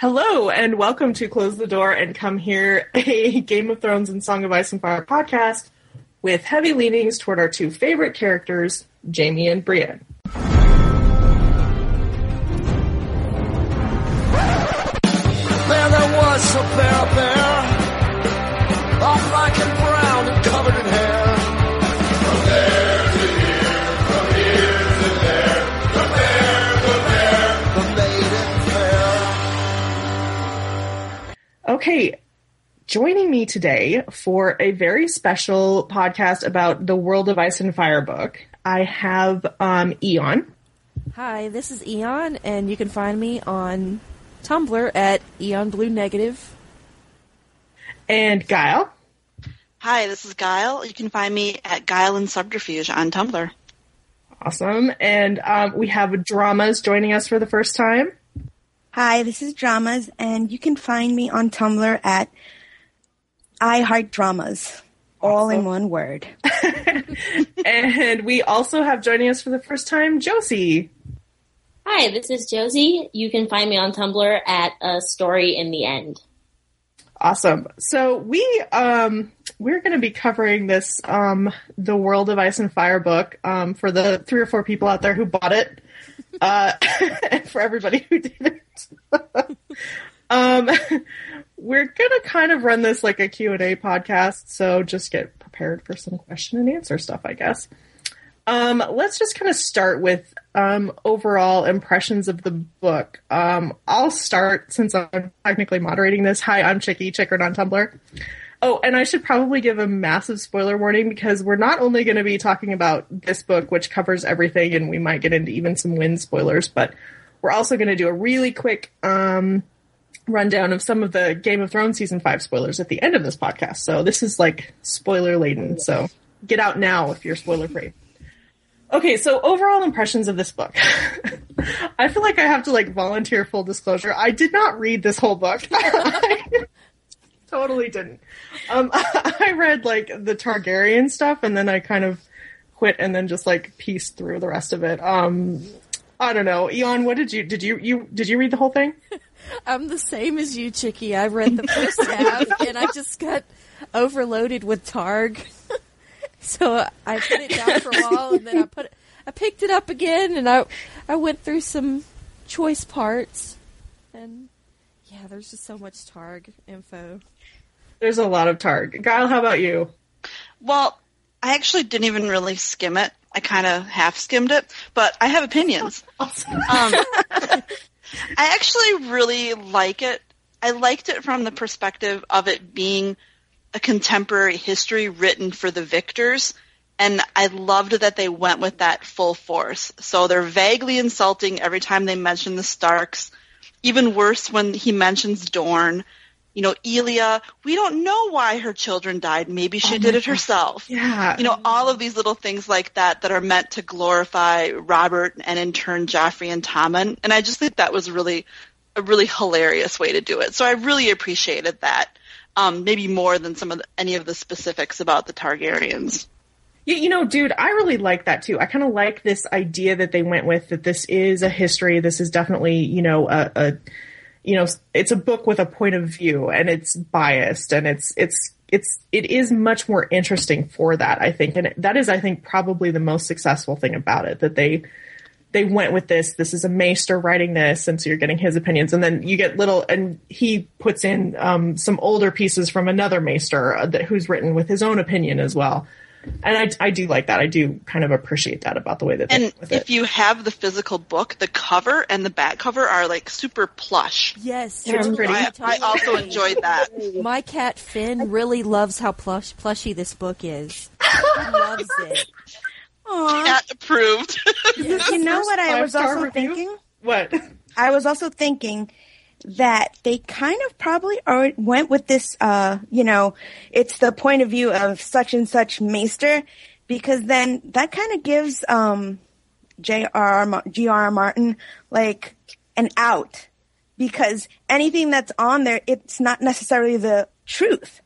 Hello, and welcome to Close the Door and Come Here, a Game of Thrones and Song of Ice and Fire podcast with heavy leanings toward our two favorite characters, Jaime and Brienne. There was a fair bear, all black and brown and covered in hair. From there to here, from here to there, from there to there, from there to there. Okay, joining me today for a very special podcast about the World of Ice and Fire book, I have Eon. Hi, this is Eon, and you can find me on Tumblr at EonBlueNegative. And Guile. Hi, this is Guile. You can find me at Guile and Subterfuge on Tumblr. Awesome. And we have Dramas joining us for the first time. Hi, this is Dramas, and you can find me on Tumblr at iHeartDramas. All in one word. And we also have joining us for the first time, Josie. Hi, this is Josie. You can find me on Tumblr at A Story in the End. Awesome. So we're going to be covering this the World of Ice and Fire book for the 3 or 4 people out there who bought it, and for everybody who didn't. We're going to kind of run this like a Q&A podcast, so just get prepared for some question and answer stuff, I guess. Let's just kind of start with overall impressions of the book. I'll start since I'm technically moderating this. Hi, I'm Chicky Chickered on Tumblr. Oh, and I should probably give a massive spoiler warning because we're not only going to be talking about this book, which covers everything, and we might get into even some wind spoilers, but we're also going to do a really quick rundown of some of the Game of Thrones Season 5 spoilers at the end of this podcast. So this is like spoiler laden, so get out now if you're spoiler free. Okay, so overall impressions of this book. I feel like I have to volunteer full disclosure. I did not read this whole book. I totally didn't. I read the Targaryen stuff, and then I kind of quit, and then just pieced through the rest of it. I don't know, Eon. What did you read the whole thing? I'm the same as you, Chicky. I read the first half, and I just got overloaded with Targ. So I put it down for a while, and then I picked it up again, and I went through some choice parts, and yeah, there's just so much Targ info. There's a lot of Targ. Guile, how about you? Well, I actually didn't even really skim it. I kind of half skimmed it, but I have opinions. Awesome. I actually really like it. I liked it from the perspective of it being a contemporary history written for the victors, and I loved that they went with that full force. So they're vaguely insulting every time they mention the Starks, even worse when he mentions Dorne. You know, Elia, we don't know why her children died. Maybe she did it herself. Yeah. You know, all of these little things like that that are meant to glorify Robert and in turn Joffrey and Tommen. And I just think that was really a really hilarious way to do it. So I really appreciated that. Maybe more than any of the specifics about the Targaryens. Yeah, dude, I really like that too. I kind of like this idea that they went with, that this is a history. This is definitely, it's a book with a point of view, and it's biased, and it is much more interesting for that, I think. And that is, I think, probably the most successful thing about it, that they went with this. This is a maester writing this, and so you're getting his opinions. And then you get and he puts in some older pieces from another maester who's written with his own opinion as well. And I do like that. I do kind of appreciate that about the way that they went with it. And if you have the physical book, the cover and the back cover are super plush. Yes. It's pretty. I also enjoyed that. My cat Finn really loves how plushy this book is. He loves it. Cat approved. You know what I was also thinking? What? I was also thinking that they kind of probably went with this, it's the point of view of such and such maester, because then that kind of gives G.R.R. Martin an out, because anything that's on there, it's not necessarily the truth.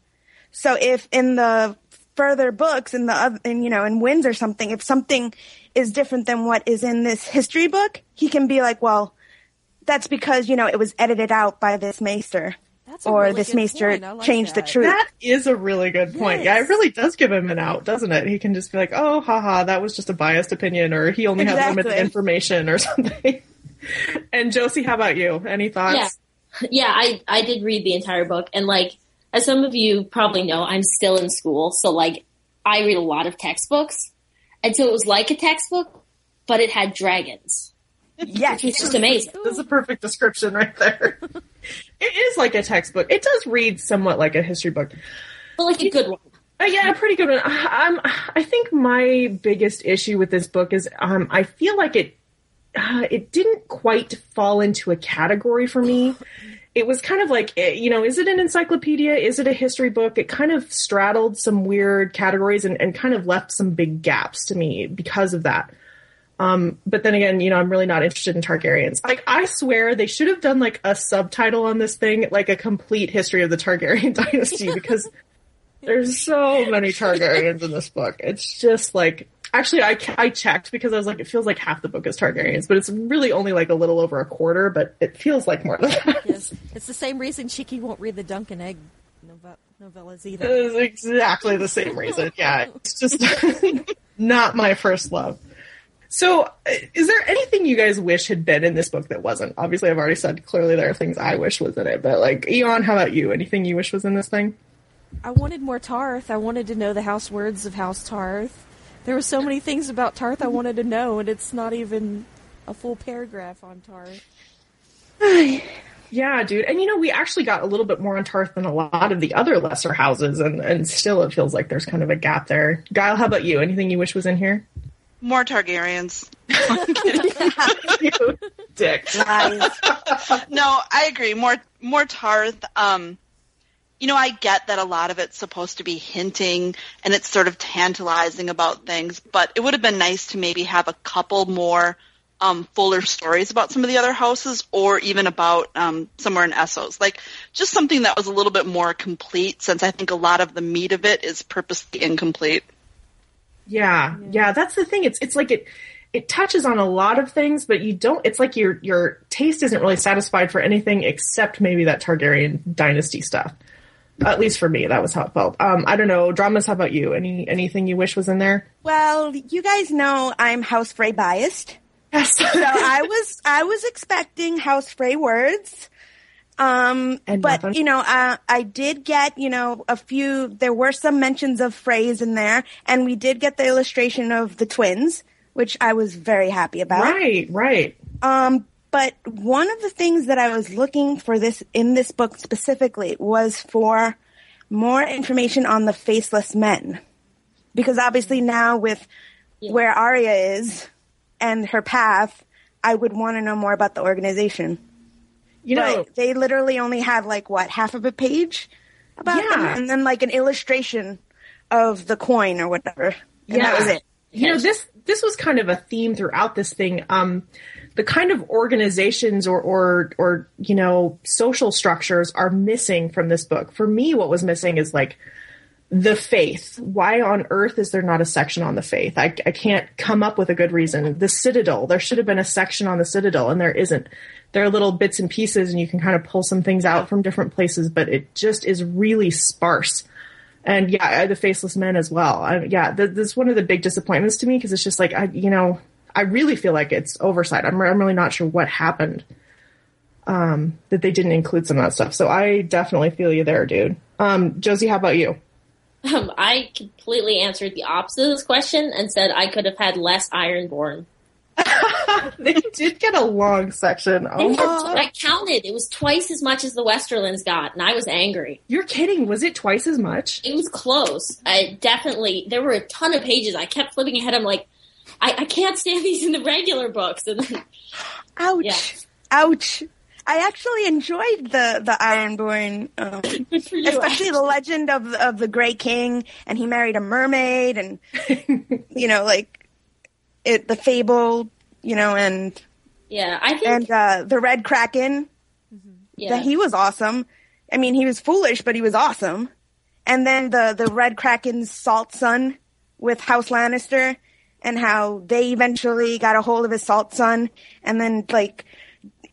So if in the further books in Winds or something, if something is different than what is in this history book, he can be like, well, That's because, you know, it was edited out by this maester. This maester changed the truth. That is a really good point. Yes. Yeah, it really does give him an out, doesn't it? He can just be like, oh, haha, that was just a biased opinion, or he only has limited information or something. And Josie, how about you? Any thoughts? Yeah, I did read the entire book. And, like, as some of you probably know, I'm still in school. So, like, I read a lot of textbooks. And so it was like a textbook, but it had dragons. Yes. Which is just amazing. That's a perfect description right there. It is like a textbook. It does read somewhat like a history book. But like a good one. Yeah, a pretty good one. I think my biggest issue with this book is I feel like it didn't quite fall into a category for me. It was kind of like, you know, is it an encyclopedia? Is it a history book? It kind of straddled some weird categories and kind of left some big gaps to me because of that. But then again, you know, I'm really not interested in Targaryens. Like, I swear they should have done, like, a subtitle on this thing, like a complete history of the Targaryen dynasty, because there's so many Targaryens in this book. It's just, like, actually, I checked because I was like, it feels like half the book is Targaryens, but it's really only, like, a little over a quarter, but it feels like more than that. Yes. It's the same reason Chicky won't read the Duncan Egg novellas either. It's exactly the same reason, yeah. It's just not my first love. So, is there anything you guys wish had been in this book that wasn't? Obviously, I've already said clearly there are things I wish was in it, but, like, Eon, how about you? Anything you wish was in this thing? I wanted more Tarth. I wanted to know the house words of House Tarth. There were so many things about Tarth I wanted to know, and it's not even a full paragraph on Tarth. Yeah, dude. And, you know, we actually got a little bit more on Tarth than a lot of the other lesser houses, and still it feels like there's kind of a gap there. Guile, how about you? Anything you wish was in here? More Targaryens. You dick. No, I agree. More Tarth. You know, I get that a lot of it's supposed to be hinting and it's sort of tantalizing about things, but it would have been nice to maybe have a couple more fuller stories about some of the other houses, or even about somewhere in Essos. Like, just something that was a little bit more complete, since I think a lot of the meat of it is purposely incomplete. Yeah, that's the thing. It's like it touches on a lot of things, but you don't, it's like your taste isn't really satisfied for anything except maybe that Targaryen dynasty stuff. At least for me, that was how it felt. I don't know, dramas, how about you? Anything you wish was in there? Well, you guys know I'm House Frey biased. Yes. So I was expecting House Frey words. But, you know, I did get, you know, a few, there were some mentions of Freys in there, and we did get the illustration of the twins, which I was very happy about. Right. But one of the things that I was looking for in this book specifically was for more information on the faceless men. Because obviously now with where Arya is and her path, I would want to know more about the organization. You know, but they literally only had, like, what, half of a page about them? And then, like, an illustration of the coin or whatever. And that was it. You know, this was kind of a theme throughout this thing. The kind of organizations or you know, social structures are missing from this book. For me, what was missing is, like, the faith. Why on earth is there not a section on the faith? I can't come up with a good reason. The Citadel. There should have been a section on the Citadel, and there isn't. There are little bits and pieces, and you can kind of pull some things out from different places, but it just is really sparse. And, yeah, the faceless men as well. That's one of the big disappointments to me, because it's just like, I really feel like it's oversight. I'm really not sure what happened, that they didn't include some of that stuff. So I definitely feel you there, dude. Josie, how about you? I completely answered the opposite of this question and said I could have had less Ironborn. They did get a long section. I counted. It was twice as much as the Westerlands got, and I was angry. You're kidding. Was it twice as much? It was close. There were a ton of pages. I kept flipping ahead. I'm like, I can't stand these in the regular books. And then, Ouch. I actually enjoyed the Ironborn, especially the legend of the Grey King, and he married a mermaid, and you know, like the fable, you know, and the Red Kraken. Mm-hmm. Yeah, he was awesome. I mean, he was foolish, but he was awesome. And then the Red Kraken's salt son with House Lannister, and how they eventually got a hold of his salt son, and then like.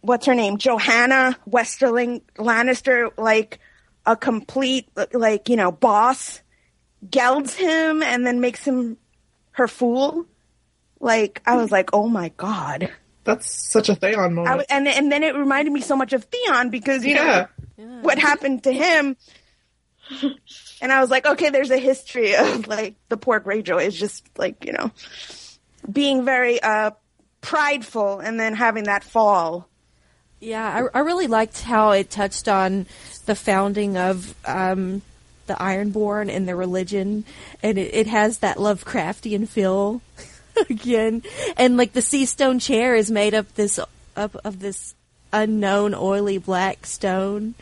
what's her name, Joanna Lannister, like a complete, like, you know, boss, gelds him and then makes him her fool. Like, I was like, oh my God. That's such a Theon moment. And then it reminded me so much of Theon because, you know, what happened to him. And I was like, okay, there's a history of, like, the poor Greyjoy is just, like, you know, being very prideful and then having that fall. Yeah, I really liked how it touched on the founding of the Ironborn and their religion. And it has that Lovecraftian feel again. And, like, the sea stone chair is made up of this unknown oily black stone.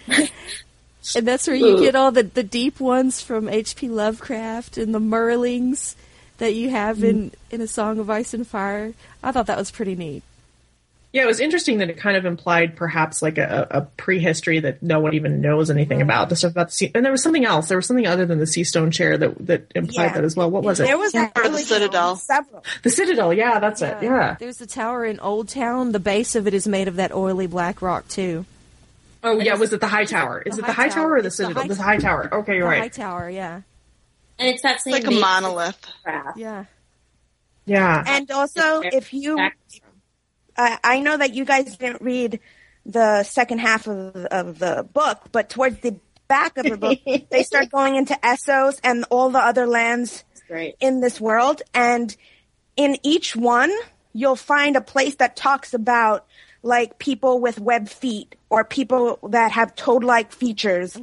And that's where you get all the deep ones from H.P. Lovecraft and the Merlings that you have in A Song of Ice and Fire. I thought that was pretty neat. Yeah, it was interesting that it kind of implied perhaps like a prehistory that no one even knows anything about. The stuff about the sea. And there was something else. There was something other than the sea stone chair that implied that as well. What was it? There was the Citadel. Several. The Citadel, yeah, that's it, yeah. There's the tower in Old Town. The base of it is made of that oily black rock, too. Oh, and yeah, was it the Hightower? Is it the Hightower or the Citadel? The Hightower. Okay, you're right. The Hightower, yeah. And it's that same... It's like a monolith. Yeah. Yeah. And also, if you... I know that you guys didn't read the second half of the book, but towards the back of the book, they start going into Essos and all the other lands in this world. And in each one, you'll find a place that talks about like people with webbed feet or people that have toad-like features.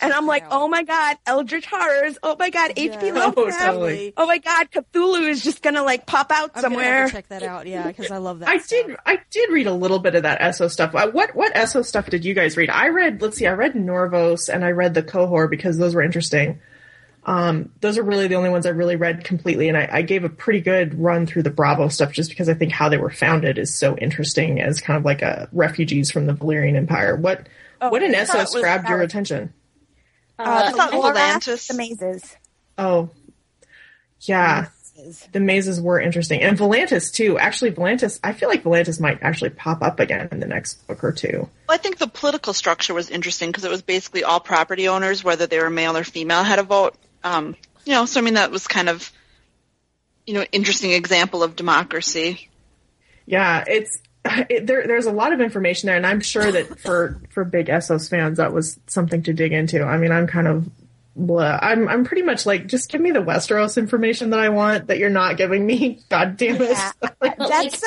I'm like, oh my God, Eldritch Horrors. Oh my God, H.P. Lovecraft. Totally. Oh my God, Cthulhu is just going to like pop out somewhere. I'm going to check that out, yeah, because I love that stuff. I did read a little bit of that Essos stuff. What Essos stuff did you guys read? I read Norvos and I read the Kohor because those were interesting. Those are really the only ones I really read completely, and I gave a pretty good run through the Bravo stuff just because I think how they were founded is so interesting as kind of like a refugees from the Valyrian Empire. What in Essos grabbed your attention? I thought Volantis. The mazes. Oh, yeah. The mazes were interesting. And Volantis, too. Actually, Volantis, I feel like Volantis might actually pop up again in the next book or two. Well, I think the political structure was interesting because it was basically all property owners, whether they were male or female, had a vote. You know, so I mean, that was kind of, you know, interesting example of democracy. Yeah, there's a lot of information there, and I'm sure that for big Essos fans, that was something to dig into. I mean, I'm kind of blah. I'm pretty much like, just give me the Westeros information that I want that you're not giving me. God damn it! Yeah. That's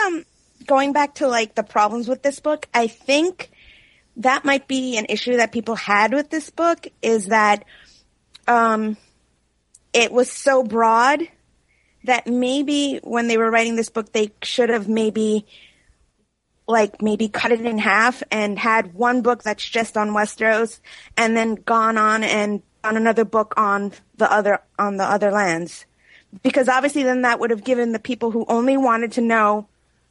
going back to like the problems with this book. I think that might be an issue that people had with this book is that. It was so broad that maybe when they were writing this book, they should have maybe cut it in half and had one book that's just on Westeros and then gone on and on another book on the other lands. Because obviously then that would have given the people who only wanted to know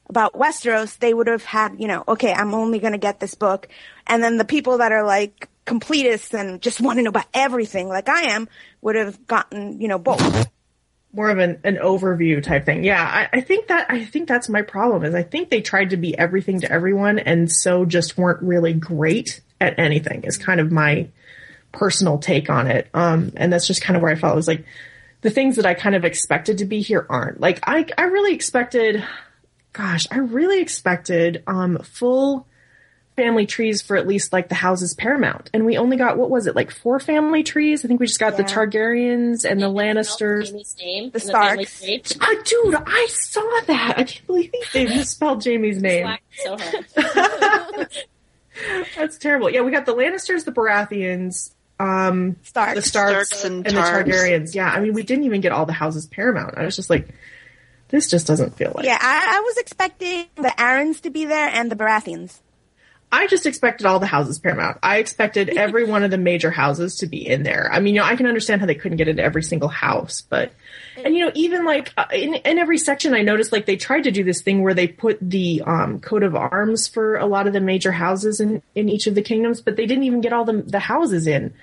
about Westeros, they would have had, you know, okay, I'm only going to get this book. And then the people that are like, completists and just want to know about everything like I am would have gotten, you know, both. More of an overview type thing. Yeah. I think that's my problem is I think they tried to be everything to everyone and so just weren't really great at anything is kind of my personal take on it. And that's just kind of where I felt it was like the things that I kind of expected to be here aren't. Like I really expected full family trees for at least like the houses paramount. And we only got, what was it? Like 4 family trees. I think we just got the Targaryens and the Lannisters, the Starks. Dude, I saw that. I can't believe they misspelled Jaime's name. So hard. That's terrible. Yeah. We got the Lannisters, the Baratheons, Starks. The Starks and the Targaryens. Yeah. I mean, we didn't even get all the houses paramount. I was just like, this just doesn't feel like. Yeah. I was expecting the Aerys to be there and the Baratheons. I just expected all the houses paramount. I expected every one of the major houses to be in there. I mean, you know, I can understand how they couldn't get into every single house, but, and you know, even like in every section, I noticed like they tried to do this thing where they put the coat of arms for a lot of the major houses in each of the kingdoms, but they didn't even get all the houses in.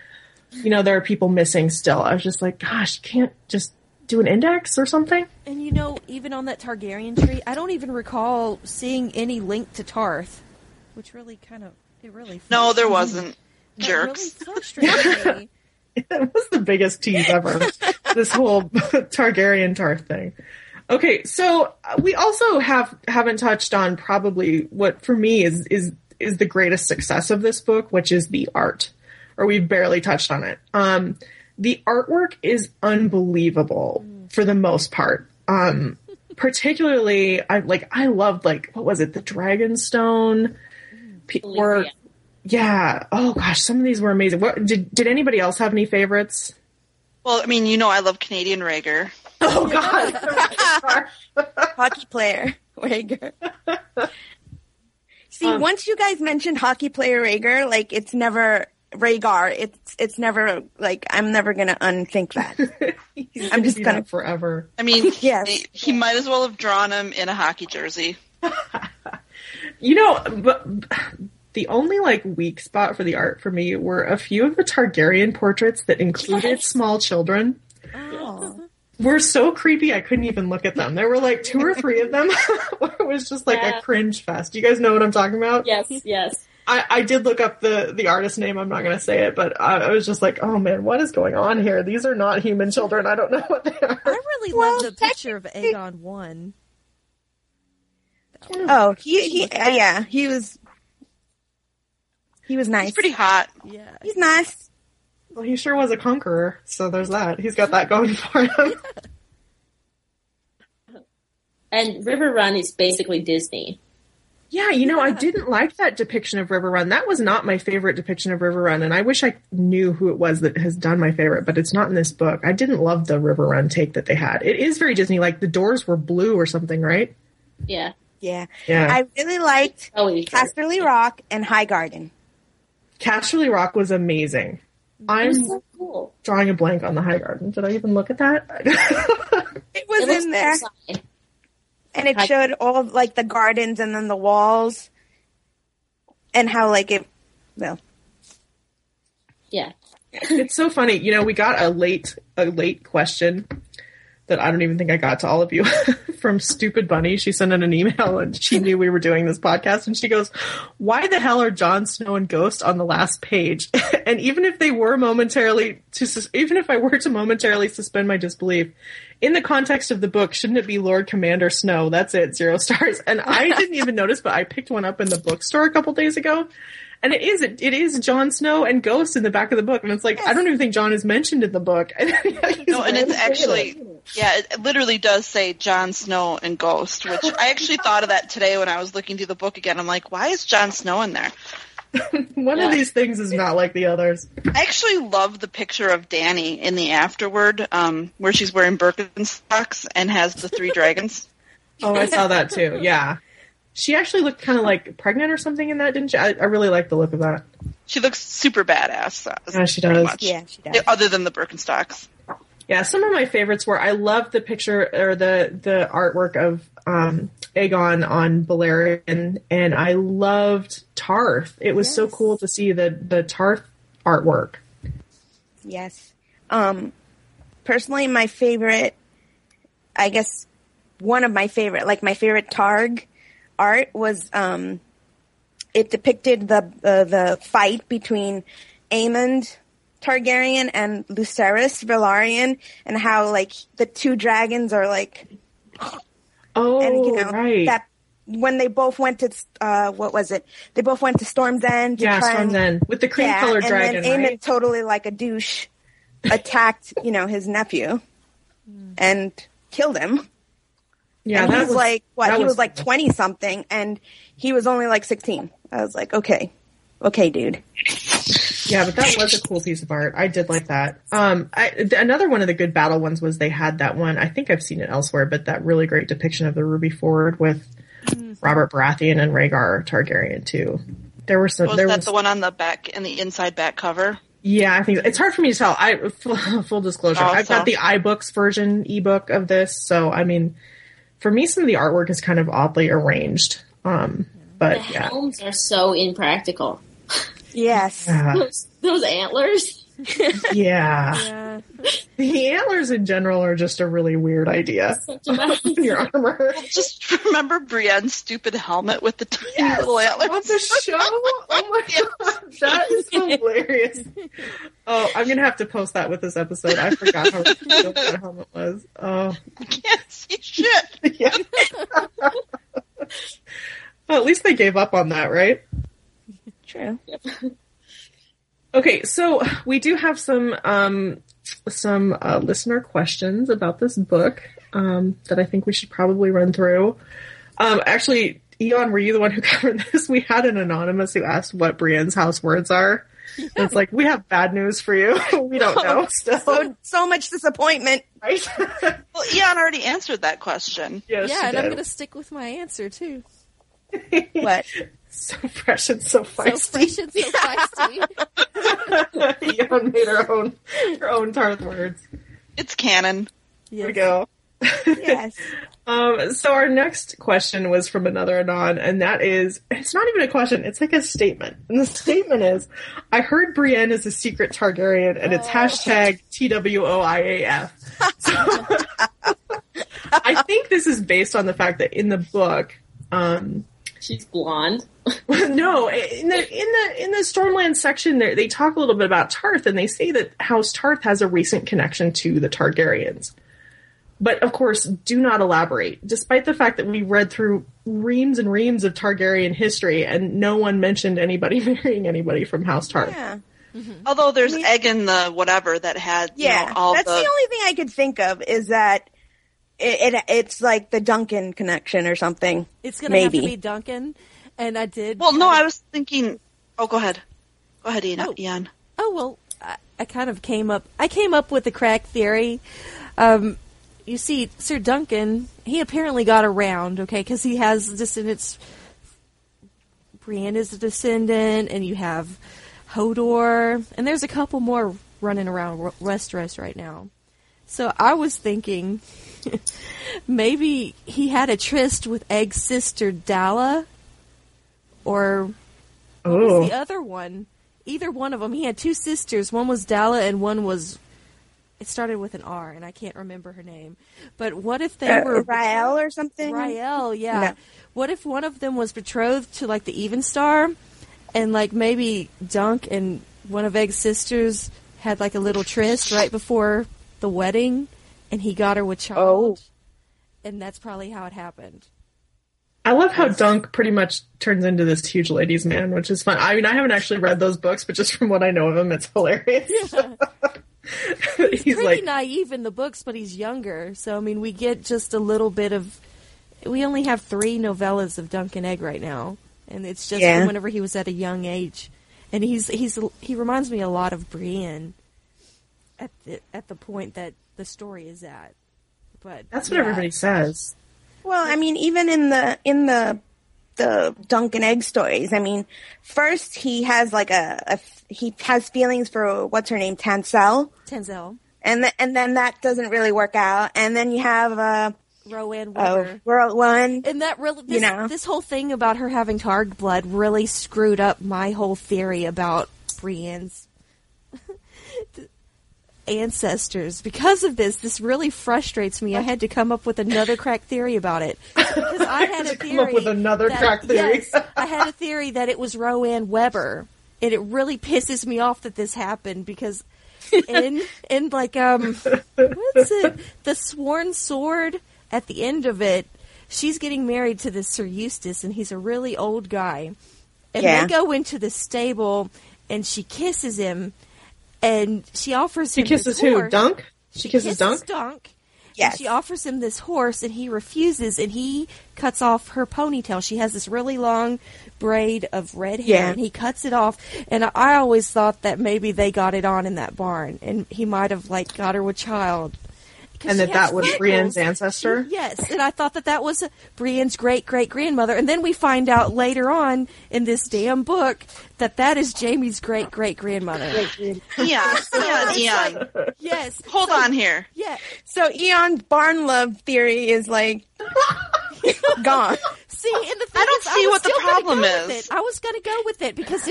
You know, there are people missing still. I was just like, gosh, you can't just do an index or something. And you know, even on that Targaryen tree, I don't even recall seeing any link to Tarth. which really kind of it really. No, there wasn't jerks. It really frustrated me. That was the biggest tease ever. This whole Targaryen Tarth thing. Okay, so we also haven't touched on probably what for me is the greatest success of this book, which is the art, or we've barely touched on it. The artwork is unbelievable for the most part. Particularly, I loved what was it, the Dragonstone work. Yeah. Oh gosh, some of these were amazing. What, did anybody else have any favorites? Well, I mean, I love Canadian Rhaegar. Oh god, hockey player Rhaegar. See, once you guys mentioned hockey player Rhaegar, it's never Rhaegar. It's never I'm never gonna unthink that. I'm just gonna forever. I mean, yes. he might as well have drawn him in a hockey jersey. But the only weak spot for the art for me were a few of the Targaryen portraits that included small children. Oh. Were so creepy I couldn't even look at them. There were 2 or 3 of them where it was just a cringe fest. You guys know what I'm talking about? Yes. I did look up the artist's name. I'm not going to say it, but I was just oh man, what is going on here? These are not human children. I don't know what they are. I really love the picture of Aegon 1. Oh, he was nice. He's pretty hot. Yeah. He's nice. Well, he sure was a conqueror, so there's that. He's got that going for him. And River Run is basically Disney. Yeah, I didn't like that depiction of River Run. That was not my favorite depiction of River Run, and I wish I knew who it was that has done my favorite, but it's not in this book. I didn't love the River Run take that they had. It is very Disney. The doors were blue or something, right? Yeah. I really liked Casterly Rock and High Garden. Casterly Rock was amazing. I'm so cool. Drawing a blank on the High Garden. Did I even look at that? It was in there. Outside. And it showed all the gardens and then the walls and how Yeah. It's so funny. We got a late question that I don't even think I got to all of you from Stupid Bunny. She sent in an email and she knew we were doing this podcast and she goes, why the hell are Jon Snow and Ghost on the last page? And even if they were even if I were to momentarily suspend my disbelief in the context of the book, shouldn't it be Lord Commander Snow? That's it. 0 stars. And I didn't even notice, but I picked one up in the bookstore a couple days ago. And it is Jon Snow and Ghost in the back of the book. And it's yes. I don't even think Jon is mentioned in the book. No, and it's actually, it literally does say Jon Snow and Ghost, which I actually thought of that today when I was looking through the book again. I'm like, why is Jon Snow in there? One of these things is not like the others. I actually love the picture of Dany in the afterword, where she's wearing Birkenstocks and has the 3 dragons. Oh, I saw that too. Yeah. She actually looked kind of pregnant or something in that, didn't she? I really like the look of that. She looks super badass. Yeah, she does. Yeah, she does. Other than the Birkenstocks. Yeah, some of my favorites were I loved the picture or the artwork of Aegon on Valyria, and I loved Tarth. It was so cool to see the Tarth artwork. Yes. Personally, my favorite, I guess one of my favorite, my favorite Targ art was it depicted the fight between Aemond Targaryen and Lucerys Velaryon and how the 2 dragons are right. That when they both went to they both went to Storm's End to Storm's End with the cream-colored dragon, and then Aemond totally a douche attacked his nephew and killed him. Yeah, and he was he was 20 something, and he was only 16. I was okay, dude. Yeah, but that was a cool piece of art. I did like that. Another one of the good battle ones was they had that one. I think I've seen it elsewhere, but that really great depiction of the Ruby Ford with Robert Baratheon and Rhaegar Targaryen too. There were some. Was that the one on the back and the inside back cover? Yeah, I think it's hard for me to tell. Full disclosure, I've got the iBooks version ebook of this, so I mean. For me, some of the artwork is kind of oddly arranged, but the helms are so impractical. Yes, those antlers. Yeah. The antlers in general are just a really weird idea. Your armor. Just remember Brienne's stupid helmet with the tiny little antlers. On the show? Oh my god, that is hilarious. Oh, I'm going to have to post that with this episode. I forgot how stupid that helmet was. Oh, I can't see shit. Yeah. Well, at least they gave up on that, right? True. Yep. Okay, so we do have some listener questions about this book that I think we should probably run through. Actually, Eon, were you the one who covered this? We had an anonymous who asked what Brienne's house words are. Yeah. And it's like, we have bad news for you. We don't know. Still. So much disappointment. Right? Well, Eon already answered that question. Yes, yeah, and did. I'm going to stick with my answer, too. What? So fresh and so feisty. So fresh and so feisty. Eon made her own Tarth words. It's canon. Yes. Here we go. Yes. So our next question was from another Anon, and that is, it's not even a question, it's like a statement. And the statement is, I heard Brienne is a secret Targaryen, and it's hashtag TWOIAF. So, I think this is based on the fact that in the book, she's blonde. No, in the Stormland section, they talk a little bit about Tarth, and they say that House Tarth has a recent connection to the Targaryens. But of course, do not elaborate. Despite the fact that we read through reams and reams of Targaryen history, and no one mentioned anybody marrying anybody from House Tarth. Yeah. Mm-hmm. Although there's Aegon the whatever that had all that's the only thing I could think of is that. It's like the Duncan connection or something. It's going to have to be Duncan. And I did. Well, no, I was thinking. Oh, go ahead. Go ahead, Ian. Oh, well, I kind of came up. I came up with the crack theory. You see, Sir Duncan, he apparently got around, okay, because he has descendants. Brienne is a descendant, and you have Hodor. And there's a couple more running around Westeros right now. So I was thinking maybe he had a tryst with Egg's sister Dalla, or what was the other one? Either one of them. He had two sisters. One was Dalla and one was... It started with an R and I can't remember her name. But what if they were... Rael or something? Rael, yeah. No. What if one of them was betrothed to like the Evenstar, and like maybe Dunk and one of Egg's sisters had like a little tryst right before the wedding, and he got her with child, and that's probably how it happened. I love how Dunk pretty much turns into this huge ladies' man, which is fun. I mean, I haven't actually read those books, but just from what I know of him, it's hilarious. Yeah. he's pretty like, naive in the books, but he's younger, so I mean, we get just a little bit of... We only have 3 novellas of Dunk and Egg right now, and it's just whenever he was at a young age, and he reminds me a lot of Brienne. At the point that the story is at, but that's what everybody says. Well, I mean, even in the Duncan Egg stories, I mean, first he has like he has feelings for what's her name, Tansel, and then that doesn't really work out, and then you have Rohanne Webber, and that really this whole thing about her having Targ blood really screwed up my whole theory about Brienne's ancestors. Because of this really frustrates me. I had to come up with another crack theory about it, because I had a theory. Come up with another crack theory. Yes, I had a theory that it was Rohanne Webber, and it really pisses me off that this happened, because in like what's it? The Sworn Sword, at the end of it, she's getting married to this Sir Eustace, and he's a really old guy, and they go into the stable, and she kisses him. And she offers him this horse. She kisses who? Dunk? She kisses Dunk? Dunk. Yes. She offers him this horse, and he refuses, and he cuts off her ponytail. She has this really long braid of red hair, and he cuts it off. And I always thought that maybe they got it on in that barn, and he might have, like, got her with child. And that was Brienne's ancestor? Yes, and I thought that was Brienne's great-great-grandmother. And then we find out later on in this damn book that is Jaime's great-great-grandmother. Yeah, Eon. Like, yes. Hold on here. Yeah. So Eon's barn love theory is, like, gone. See, see, and the thing I don't is, see I what the problem is. I was going to go with it because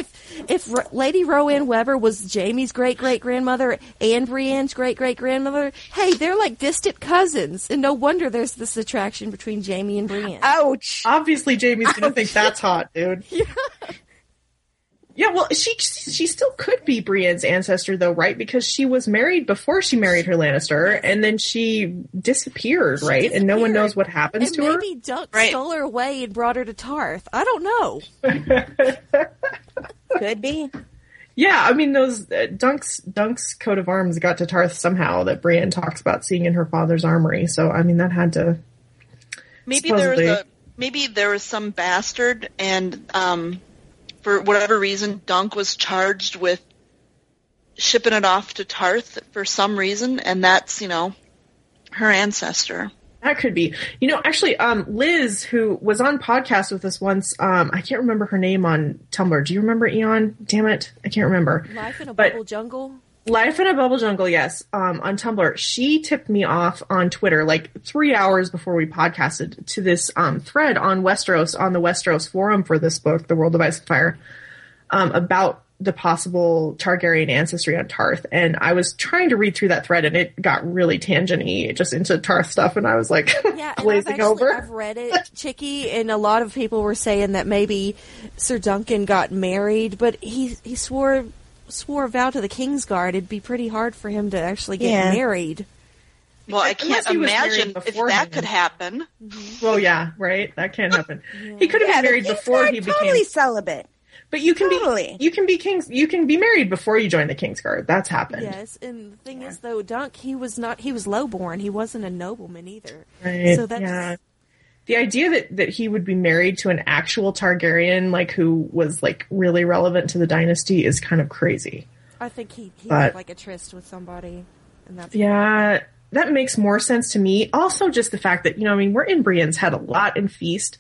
if Lady Rohanne Webber was Jaime's great-great-grandmother and Brienne's great-great-grandmother, hey, they're like distant cousins, and no wonder there's this attraction between Jaime and Brienne. Ouch! Obviously, Jaime's going to think that's hot, dude. Yeah. Yeah, well, she still could be Brienne's ancestor, though, right? Because she was married before she married her Lannister, and then she disappeared, right? And no one knows what happens to her. Maybe Dunk stole her away and brought her to Tarth. I don't know. Could be. Yeah, I mean, those Dunk's coat of arms got to Tarth somehow that Brienne talks about seeing in her father's armory. So, I mean, that had to. Maybe there was some bastard and. For whatever reason, Dunk was charged with shipping it off to Tarth for some reason, and that's, her ancestor. That could be. Actually, Liz, who was on podcast with us once, I can't remember her name on Tumblr. Do you remember, Eon? Damn it. I can't remember. Bubble Jungle? Life in a Bubble Jungle, yes, on Tumblr. She tipped me off on Twitter like 3 hours before we podcasted to this thread on Westeros, on the Westeros forum for this book, The World of Ice and Fire, about the possible Targaryen ancestry on Tarth. And I was trying to read through that thread, and it got really tangent-y just into Tarth stuff, and I was like glazing over. I've read it, Chicky, and a lot of people were saying that maybe Sir Duncan got married, but he swore a vow to the Kingsguard. It'd be pretty hard for him to actually get married. Well, I can't imagine if that could happen. Well, yeah, right? That can't happen. Yeah. He could have been married before he became totally celibate. But you can be married before you join the Kingsguard. That's happened. Yes, and the thing is though, Dunk, he was lowborn. He wasn't a nobleman either. Right. So that's the idea that he would be married to an actual Targaryen, like who was like really relevant to the dynasty, is kind of crazy. I think he had like a tryst with somebody, and that's that makes more sense to me. Also, just the fact that we're in Brienne's head a lot in Feast,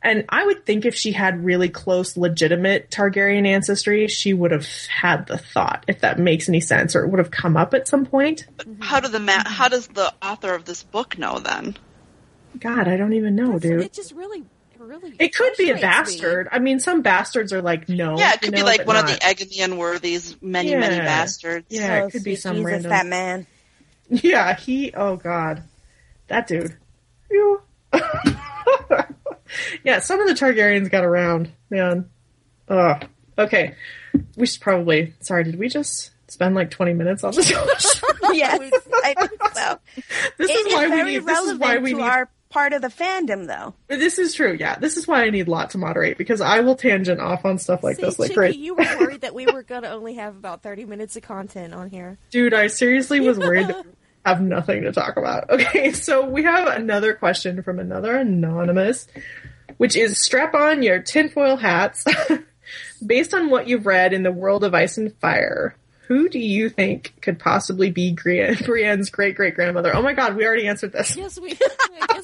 and I would think if she had really close, legitimate Targaryen ancestry, she would have had the thought, if that makes any sense, or it would have come up at some point. But how does the author of this book know then? God, I don't even know, dude. It just really. It could be a bastard. Me. I mean, some bastards are like, no. Yeah, it could be like one of the Aegon worthies, many bastards. Yeah, it could be some Jesus, random. That man. Yeah, oh God. That dude. Ew. Yeah, some of the Targaryens got around, man. Ugh. Okay. We should probably. Sorry, did we just spend like 20 minutes on this? Yes, I think so. This is why we need our part of the fandom, though. This is true, yeah. This is why I need Lot to moderate, because I will tangent off on stuff like this. Like, Chicky, you were worried that we were going to only have about 30 minutes of content on here. Dude, I seriously was worried that we have nothing to talk about. Okay, so we have another question from another anonymous, which is strap on your tinfoil hats. Based on what you've read in The World of Ice and Fire, who do you think could possibly be Brienne's great-great-grandmother? Oh, my God, we already answered this. Yes, I guess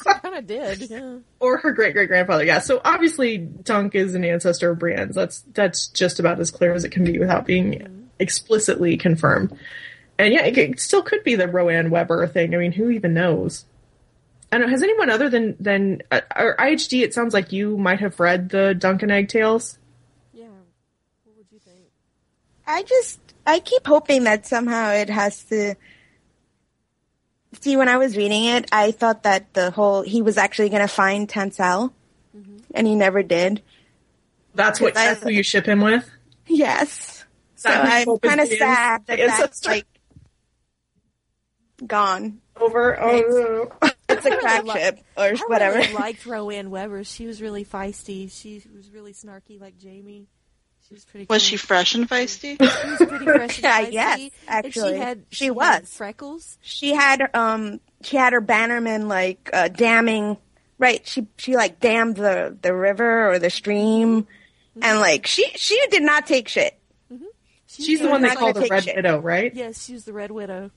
we kind of did. Yeah. Or her great-great-grandfather, yeah. So, obviously, Dunk is an ancestor of Brienne's. That's just about as clear as it can be without being explicitly confirmed. And, yeah, it still could be the Rohanne Webber thing. I mean, who even knows? I don't know. Has anyone other than or IHD, it sounds like you might have read the Duncan Egg Tales? Yeah. What would you think? I keep hoping that somehow it has to. See, when I was reading it, I thought that he was actually going to find Tansel, and he never did. That's who you ship him with? Yes. So I'm kind of sad that that's like gone. Over. Oh, it's a crack ship or whatever. I really liked Rohanne Webber. She was really feisty. She was really snarky, like Jaime. She was pretty cool. Was she fresh and feisty? She was pretty fresh and feisty. Yes, actually. And she had freckles. She had her bannerman like damning, right? She like damned the river or the stream, and like she did not take shit. Mm-hmm. She's the one they call the Red Widow, right? Yes, she was the Red Widow.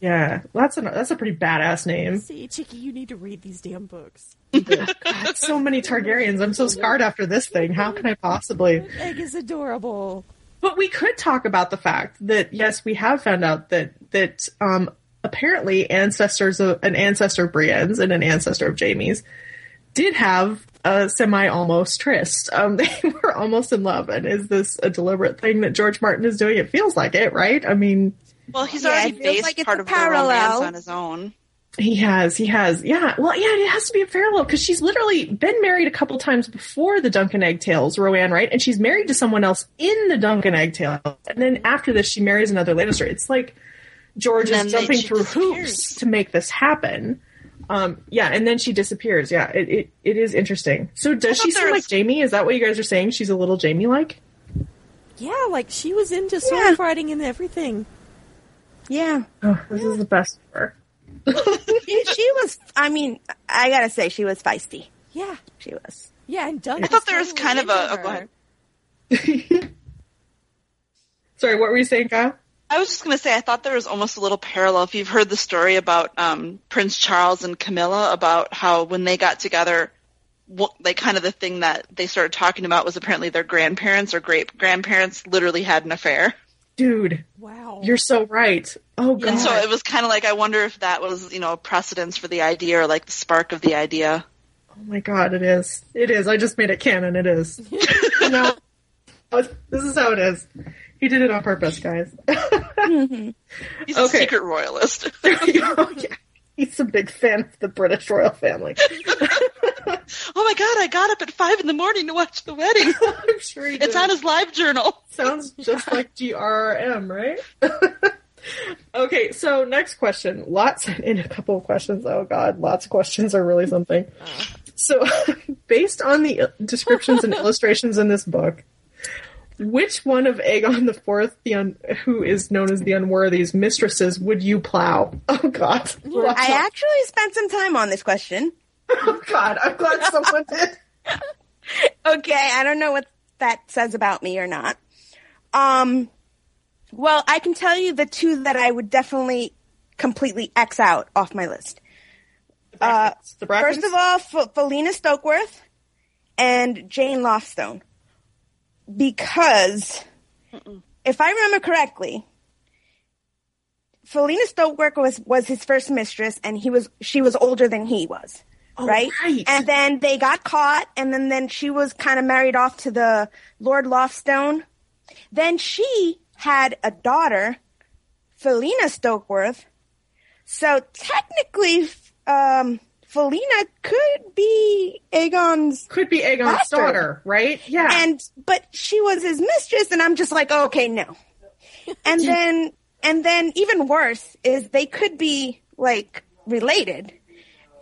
Yeah, well, that's a pretty badass name. See, Chicky, you need to read these damn books. God, so many Targaryens. I'm so scarred after this thing. How can I possibly? That egg is adorable. But we could talk about the fact that yes, we have found out that apparently an ancestor of Brienne's and an ancestor of Jaime's did have semi-almost tryst. They were almost in love. And is this a deliberate thing that George Martin is doing? It feels like it, right? I mean... Well, he's already based like part of the romance on his own. He has. Yeah. Well, yeah, it has to be a parallel because she's literally been married a couple times before the Duncan Egg Tales, Rohanne, right? And she's married to someone else in the Duncan Egg Tales. And then after this, she marries another Lannister. It's like George is jumping through hoops to make this happen. Yeah, and then she disappears. Yeah, it is interesting. So does she seem like Jaime? Is that what you guys are saying? She's a little Jaime-like? Yeah, like she was into sword fighting and everything. Yeah. Oh, this is the best for her. She was, I mean, I gotta say, she was feisty. Yeah. She was. Yeah, and Duncan. I thought there was kind of a... Sorry, what were you saying, Kyle? I was just going to say, I thought there was almost a little parallel. If you've heard the story about Prince Charles and Camilla, about how when they got together, they kind of the thing that they started talking about was apparently their grandparents or great-grandparents literally had an affair. Dude. Wow. You're so right. Oh, God. And so it was kind of like, I wonder if that was, you know, a precedence for the idea or like the spark of the idea. Oh, my God, it is. It is. I just made it canon. It is. You know, this is how it is. He did it on purpose, guys. He's a secret royalist. There you go. Yeah. He's a big fan of the British royal family. Oh my God, I got up at 5 a.m. to watch the wedding. I'm sure he did. It's on his live journal. Sounds just like GRRM, right? Okay, so next question. Lots in a couple of questions. Oh God, lots of questions are really something. So based on the descriptions and illustrations in this book, which one of Aegon the Fourth, who is known as the Unworthy's mistresses, would you plow? Oh, God. I actually spent some time on this question. Oh, God. I'm glad someone did. Okay. I don't know what that says about me or not. Well, I can tell you the two that I would definitely completely X out off my list. The first of all, Felina Stokeworth and Jane Lofstone. Because, if I remember correctly, Felina Stokeworth was his first mistress, and she was older than he was, right? And then they got caught, and then she was kind of married off to the Lord Lofstone. Then she had a daughter, Felina Stokeworth. So technically, Felina could be Aegon's daughter, right? Yeah. But she was his mistress, and I'm just like, oh, okay, no. And then even worse is they could be like related.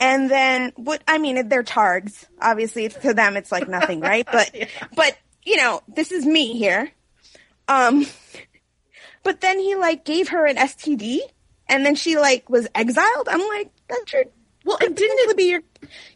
And then they're Targs. Obviously to them it's like nothing, right? But but you know, this is me here. But then he like gave her an STD and then she like was exiled. I'm like, that's your... Well, it didn't be your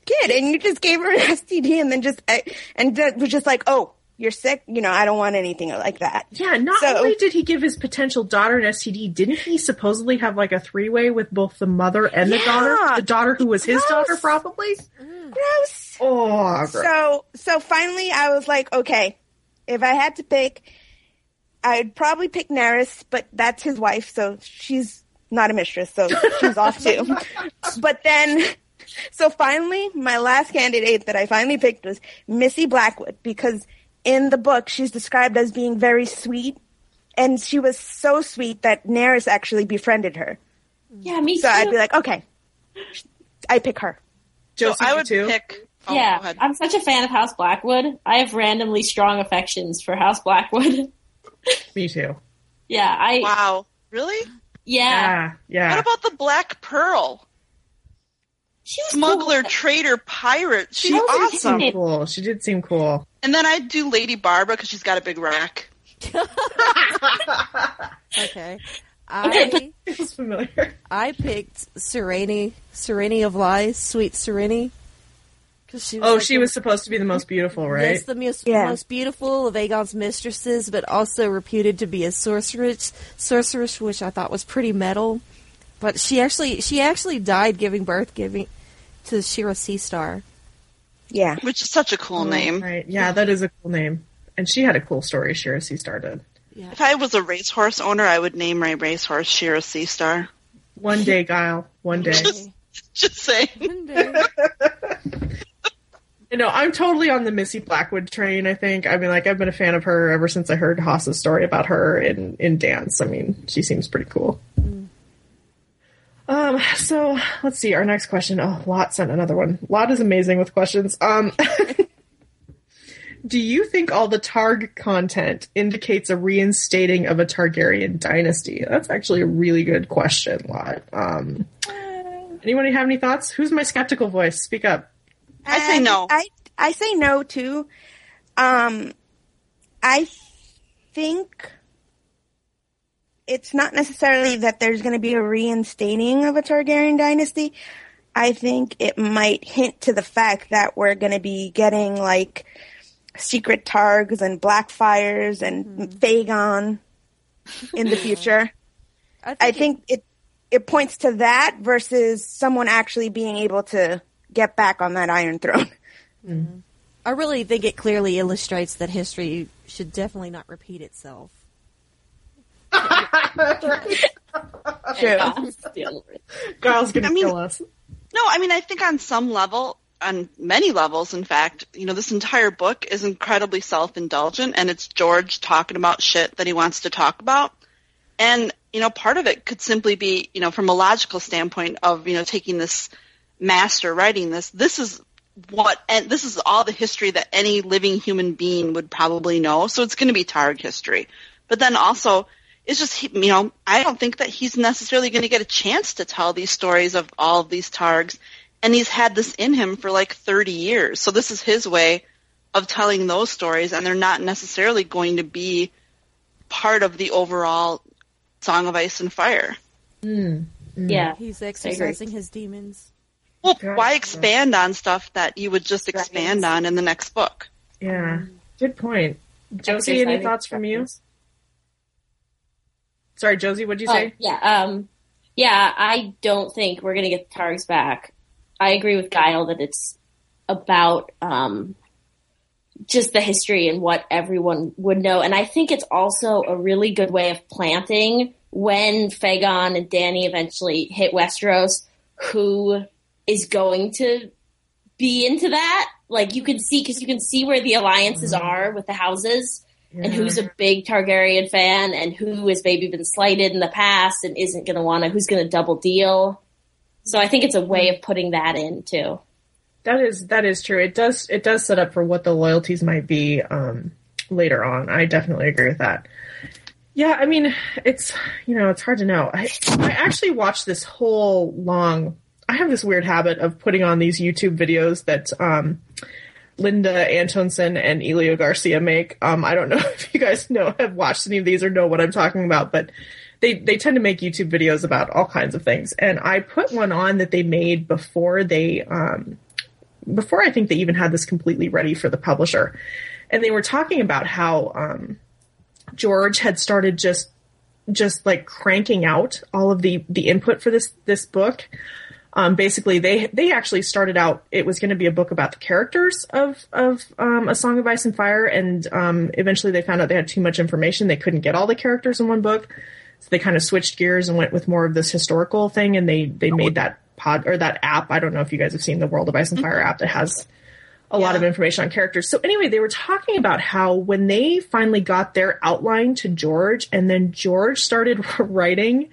kid, and you just gave her an STD, and then was just like, oh, you're sick? You know, I don't want anything like that. Yeah, not only did he give his potential daughter an STD, didn't he supposedly have, like, a three-way with both the mother and the daughter? The daughter who was his daughter, probably? Gross. Oh, gross. So finally I was like, okay, if I had to pick, I'd probably pick Nerys, but that's his wife, so she's... not a mistress, so she's off too. But then, so finally, my last candidate that I finally picked was Missy Blackwood, because in the book, she's described as being very sweet, and she was so sweet that Nerys actually befriended her. Yeah, me too. So I'd be like, okay, I pick her. Josie, so I would too. Pick... Oh, yeah, I'm such a fan of House Blackwood. I have randomly strong affections for House Blackwood. Me too. Yeah, Wow, really? Yeah. Yeah. What about the Black Pearl? She was smuggler, cool. Traitor, pirate. She's awesome. Cool. She did seem cool. And then I'd do Lady Barbara because she's got a big rack. Okay. I feels familiar. I picked Serene of Lies, Sweet Serene. She was supposed to be the most beautiful, right? Yes, the most beautiful of Aegon's mistresses, but also reputed to be a sorceress, which I thought was pretty metal. But she actually died giving birth to Shira Seastar. Yeah. Which is such a cool name. Right. Yeah, that is a cool name. And she had a cool story, Shira Seastar did. Yeah. If I was a racehorse owner, I would name my racehorse Shira Seastar. One day, Guile. One day. Just saying. One day. No, I'm totally on the Missy Blackwood train, I think. I mean, like, I've been a fan of her ever since I heard Hassa's story about her in dance. I mean, she seems pretty cool. Mm. So, let's see. Our next question. Oh, Lot sent another one. Lot is amazing with questions. Do you think all the Targ content indicates a reinstating of a Targaryen dynasty? That's actually a really good question, Lot. Anybody have any thoughts? Who's my skeptical voice? Speak up. I say no. I say no, too. I think it's not necessarily that there's going to be a reinstating of a Targaryen dynasty. I think it might hint to the fact that we're going to be getting, like, secret Targs and Blackfires and Fagon in the future. I think it points to that versus someone actually being able to get back on that Iron Throne. Mm-hmm. I really think it clearly illustrates that history should definitely not repeat itself. Sure. Giles going to kill us. No, I mean, I think on some level, on many levels, in fact, you know, this entire book is incredibly self-indulgent, and it's George talking about shit that he wants to talk about. And, you know, part of it could simply be, you know, from a logical standpoint of, you know, taking this master writing this is what, and this is all the history that any living human being would probably know, so it's going to be Targ history. But then also, it's just, you know, I don't think that he's necessarily going to get a chance to tell these stories of all of these Targs, and he's had this in him for like 30 years, so this is his way of telling those stories, and they're not necessarily going to be part of the overall Song of Ice and Fire. Yeah, he's exercising his demons. Well, why expand on stuff that you would just expand on in the next book? Yeah, good point. Josie, any thoughts from you? Sorry, Josie, what'd you say? Yeah, I don't think we're going to get the Targs back. I agree with Guile that it's about just the history and what everyone would know. And I think it's also a really good way of planting when Fagon and Dany eventually hit Westeros, who is going to be into that. Like, you can see, because you can see where the alliances are with the houses and who's a big Targaryen fan and who has maybe been slighted in the past and isn't going to want to, who's going to double deal. So I think it's a way of putting that in too. That is true. It does set up for what the loyalties might be later on. I definitely agree with that. Yeah, I mean, it's, you know, it's hard to know. I actually watched this whole long, I have this weird habit of putting on these YouTube videos that Linda Antonsen and Elio Garcia make. I don't know if you guys have watched any of these or know what I'm talking about, but they tend to make YouTube videos about all kinds of things. And I put one on that they made before they before I think they even had this completely ready for the publisher. And they were talking about how George had started just like cranking out all of the input for this book. Basically, they actually started out, it was going to be a book about the characters of A Song of Ice and Fire, and eventually they found out they had too much information. They couldn't get all the characters in one book, so they kind of switched gears and went with more of this historical thing, and they made that that app. I don't know if you guys have seen the World of Ice and Fire app that has a lot of information on characters. So anyway, they were talking about how when they finally got their outline to George, and then George started writing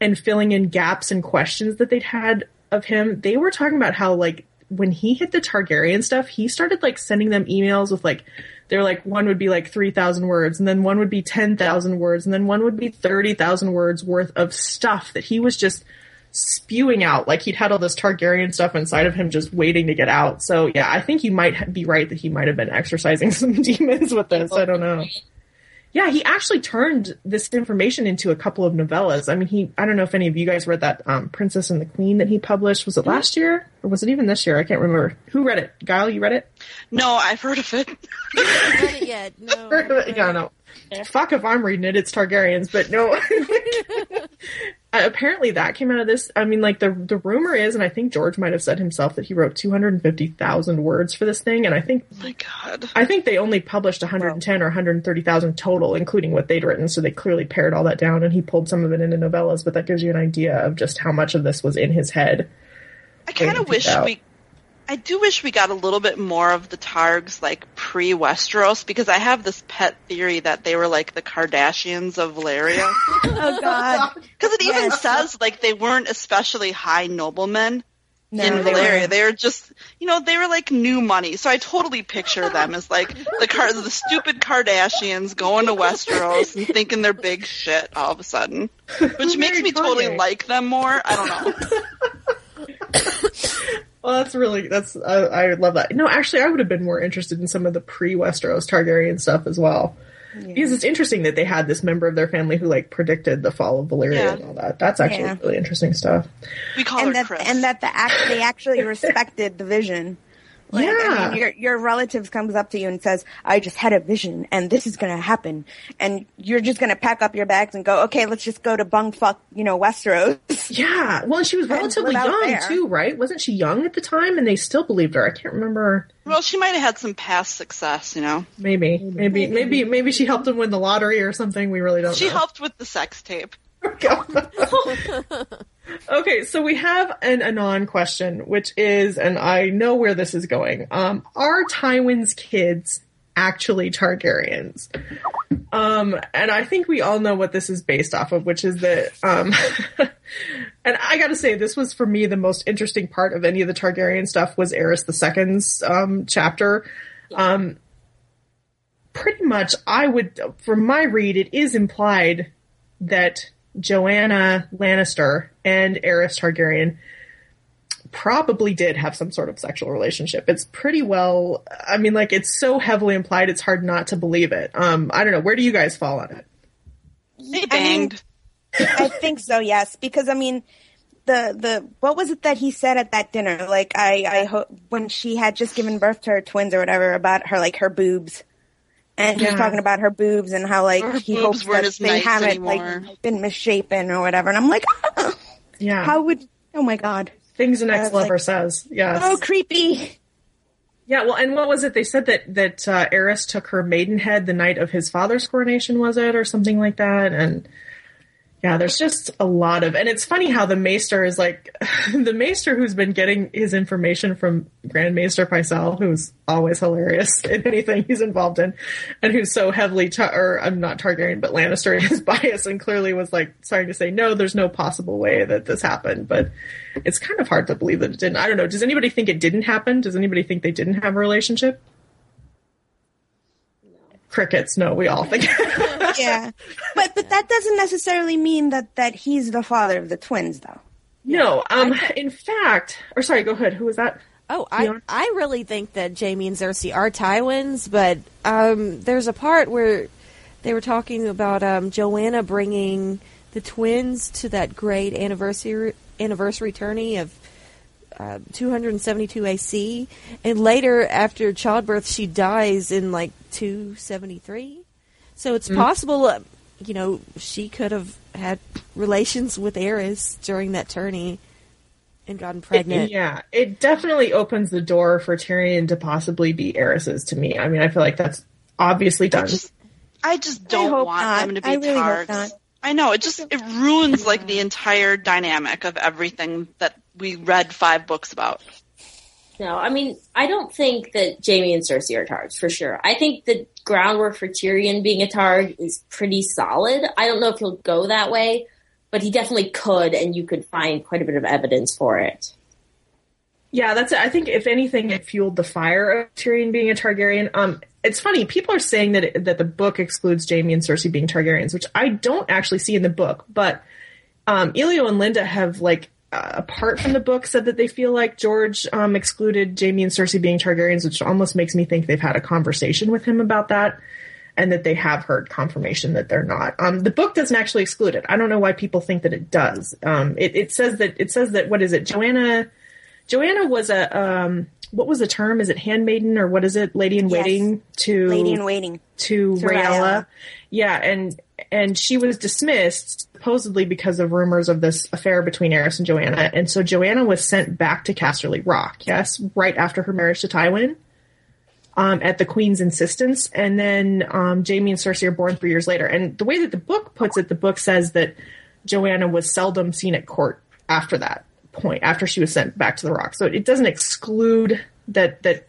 and filling in gaps and questions that they'd had of him, they were talking about how, like, when he hit the Targaryen stuff, he started, like, sending them emails with, like, they're like, one would be like 3,000 words, and then one would be 10,000 words, and then one would be 30,000 words worth of stuff that he was just spewing out. Like, he'd had all this Targaryen stuff inside of him just waiting to get out. So yeah, I think you might be right that he might have been exercising some demons with this. I don't know. Yeah, he actually turned this information into a couple of novellas. I mean, I don't know if any of you guys read that Princess and the Queen that he published. Was it last year? Or was it even this year? I can't remember. Who read it? Guile, you read it? No, I've heard of it. I haven't read it yet. No. Yeah. Fuck if I'm reading it. It's Targaryens, but no. Apparently that came out of this. I mean, like, the rumor is, and I think George might have said himself, that he wrote 250,000 words for this thing, and I think I think they only published 110 or 130,000 total, including what they'd written, so they clearly pared all that down, and he pulled some of it into novellas, but that gives you an idea of just how much of this was in his head. I kind of wish I do wish we got a little bit more of the Targs, like, pre-Westeros, because I have this pet theory that they were, like, the Kardashians of Valyria. Oh, God. Because it even says, like, they weren't especially high noblemen in Valyria. They were just, you know, they were, like, new money. So I totally picture them as, like, the stupid Kardashians going to Westeros and thinking they're big shit all of a sudden. Which makes me totally like them more. I don't know. Well, that's I love that. No, actually, I would have been more interested in some of the pre-Westeros Targaryen stuff as well. Yeah. Because it's interesting that they had this member of their family who, like, predicted the fall of Valyria and all that. That's actually really interesting stuff. We call her Chris. And that they actually respected the vision. Like, I mean, your relatives comes up to you and says, I just had a vision, and this is going to happen. And you're just going to pack up your bags and go, okay, let's just go to bungfuck, you know, Westeros. Yeah. Well, she was relatively young, too, right? Wasn't she young at the time? And they still believed her. I can't remember. Well, she might have had some past success, you know. Maybe she helped him win the lottery or something. We really don't know. She helped with the sex tape. Okay, so we have an Anon question, which is, and I know where this is going, are Tywin's kids actually Targaryens? And I think we all know what this is based off of, which is that, and I gotta say, this was for me the most interesting part of any of the Targaryen stuff was Aerys II's chapter. Pretty much, from my read, it is implied that Joanna Lannister and Aerys Targaryen probably did have some sort of sexual relationship. It's pretty well, I mean, like, it's so heavily implied, it's hard not to believe it. I don't know. Where do you guys fall on it? They banged. I think so, yes. Because, I mean, the what was it that he said at that dinner? Like, when she had just given birth to her twins or whatever, about her, like, her boobs. And he was talking about her boobs and how, like, he hopes that they haven't, like, been misshapen or whatever. And I'm like, oh, oh my God. Things an ex-lover says. Yeah. Oh, creepy. Yeah. Well, and what was it? They said that Aerys took her maidenhead the night of his father's coronation, was it? Or something like that. And yeah, there's just a lot of, and it's funny how the Maester is like, the Maester who's been getting his information from Grand Maester Pycelle, who's always hilarious in anything he's involved in, and who's so heavily, I'm not Targaryen, but Lannister in his bias, and clearly was like starting to say, no, there's no possible way that this happened, but it's kind of hard to believe that it didn't. I don't know. Does anybody think it didn't happen? Does anybody think they didn't have a relationship? Crickets. No, we all think. But that doesn't necessarily mean that he's the father of the twins, though. No. In fact, or sorry, go ahead. Who was that? Oh, I really think that Jaime and Cersei are Tywins, but there's a part where they were talking about Joanna bringing the twins to that great anniversary tourney of 272 AC, and later after childbirth she dies in like 273. So it's possible, you know, she could have had relations with Aerys during that tourney and gotten pregnant. It definitely opens the door for Tyrion to possibly be Aerys's to me. I mean, I feel like that's obviously done. I just don't want them to be Targs. I know, it ruins, like, the entire dynamic of everything that we read 5 books about. No, I mean, I don't think that Jaime and Cersei are Targs, for sure. I think the groundwork for Tyrion being a Targ is pretty solid. I don't know if he'll go that way, but he definitely could, and you could find quite a bit of evidence for it. Yeah, that's it. I think, if anything, it fueled the fire of Tyrion being a Targaryen. It's funny, people are saying that the book excludes Jaime and Cersei being Targaryens, which I don't actually see in the book, but Elio and Linda have, like, apart from the book, said that they feel like George excluded Jaime and Cersei being Targaryens, which almost makes me think they've had a conversation with him about that, and that they have heard confirmation that they're not. The book doesn't actually exclude it. I don't know why people think that it does. It says that, what is it, Joanna was a, what was the term? Is it handmaiden or what is it? Lady in waiting to Rhaella. Yeah. And she was dismissed supposedly because of rumors of this affair between Aerys and Joanna. And so Joanna was sent back to Casterly Rock. Yes. Right after her marriage to Tywin, at the Queen's insistence. And then, Jaime and Cersei are born 3 years later. And the way that the book puts it, the book says that Joanna was seldom seen at court after that. point, after she was sent back to the Rock. So it doesn't exclude that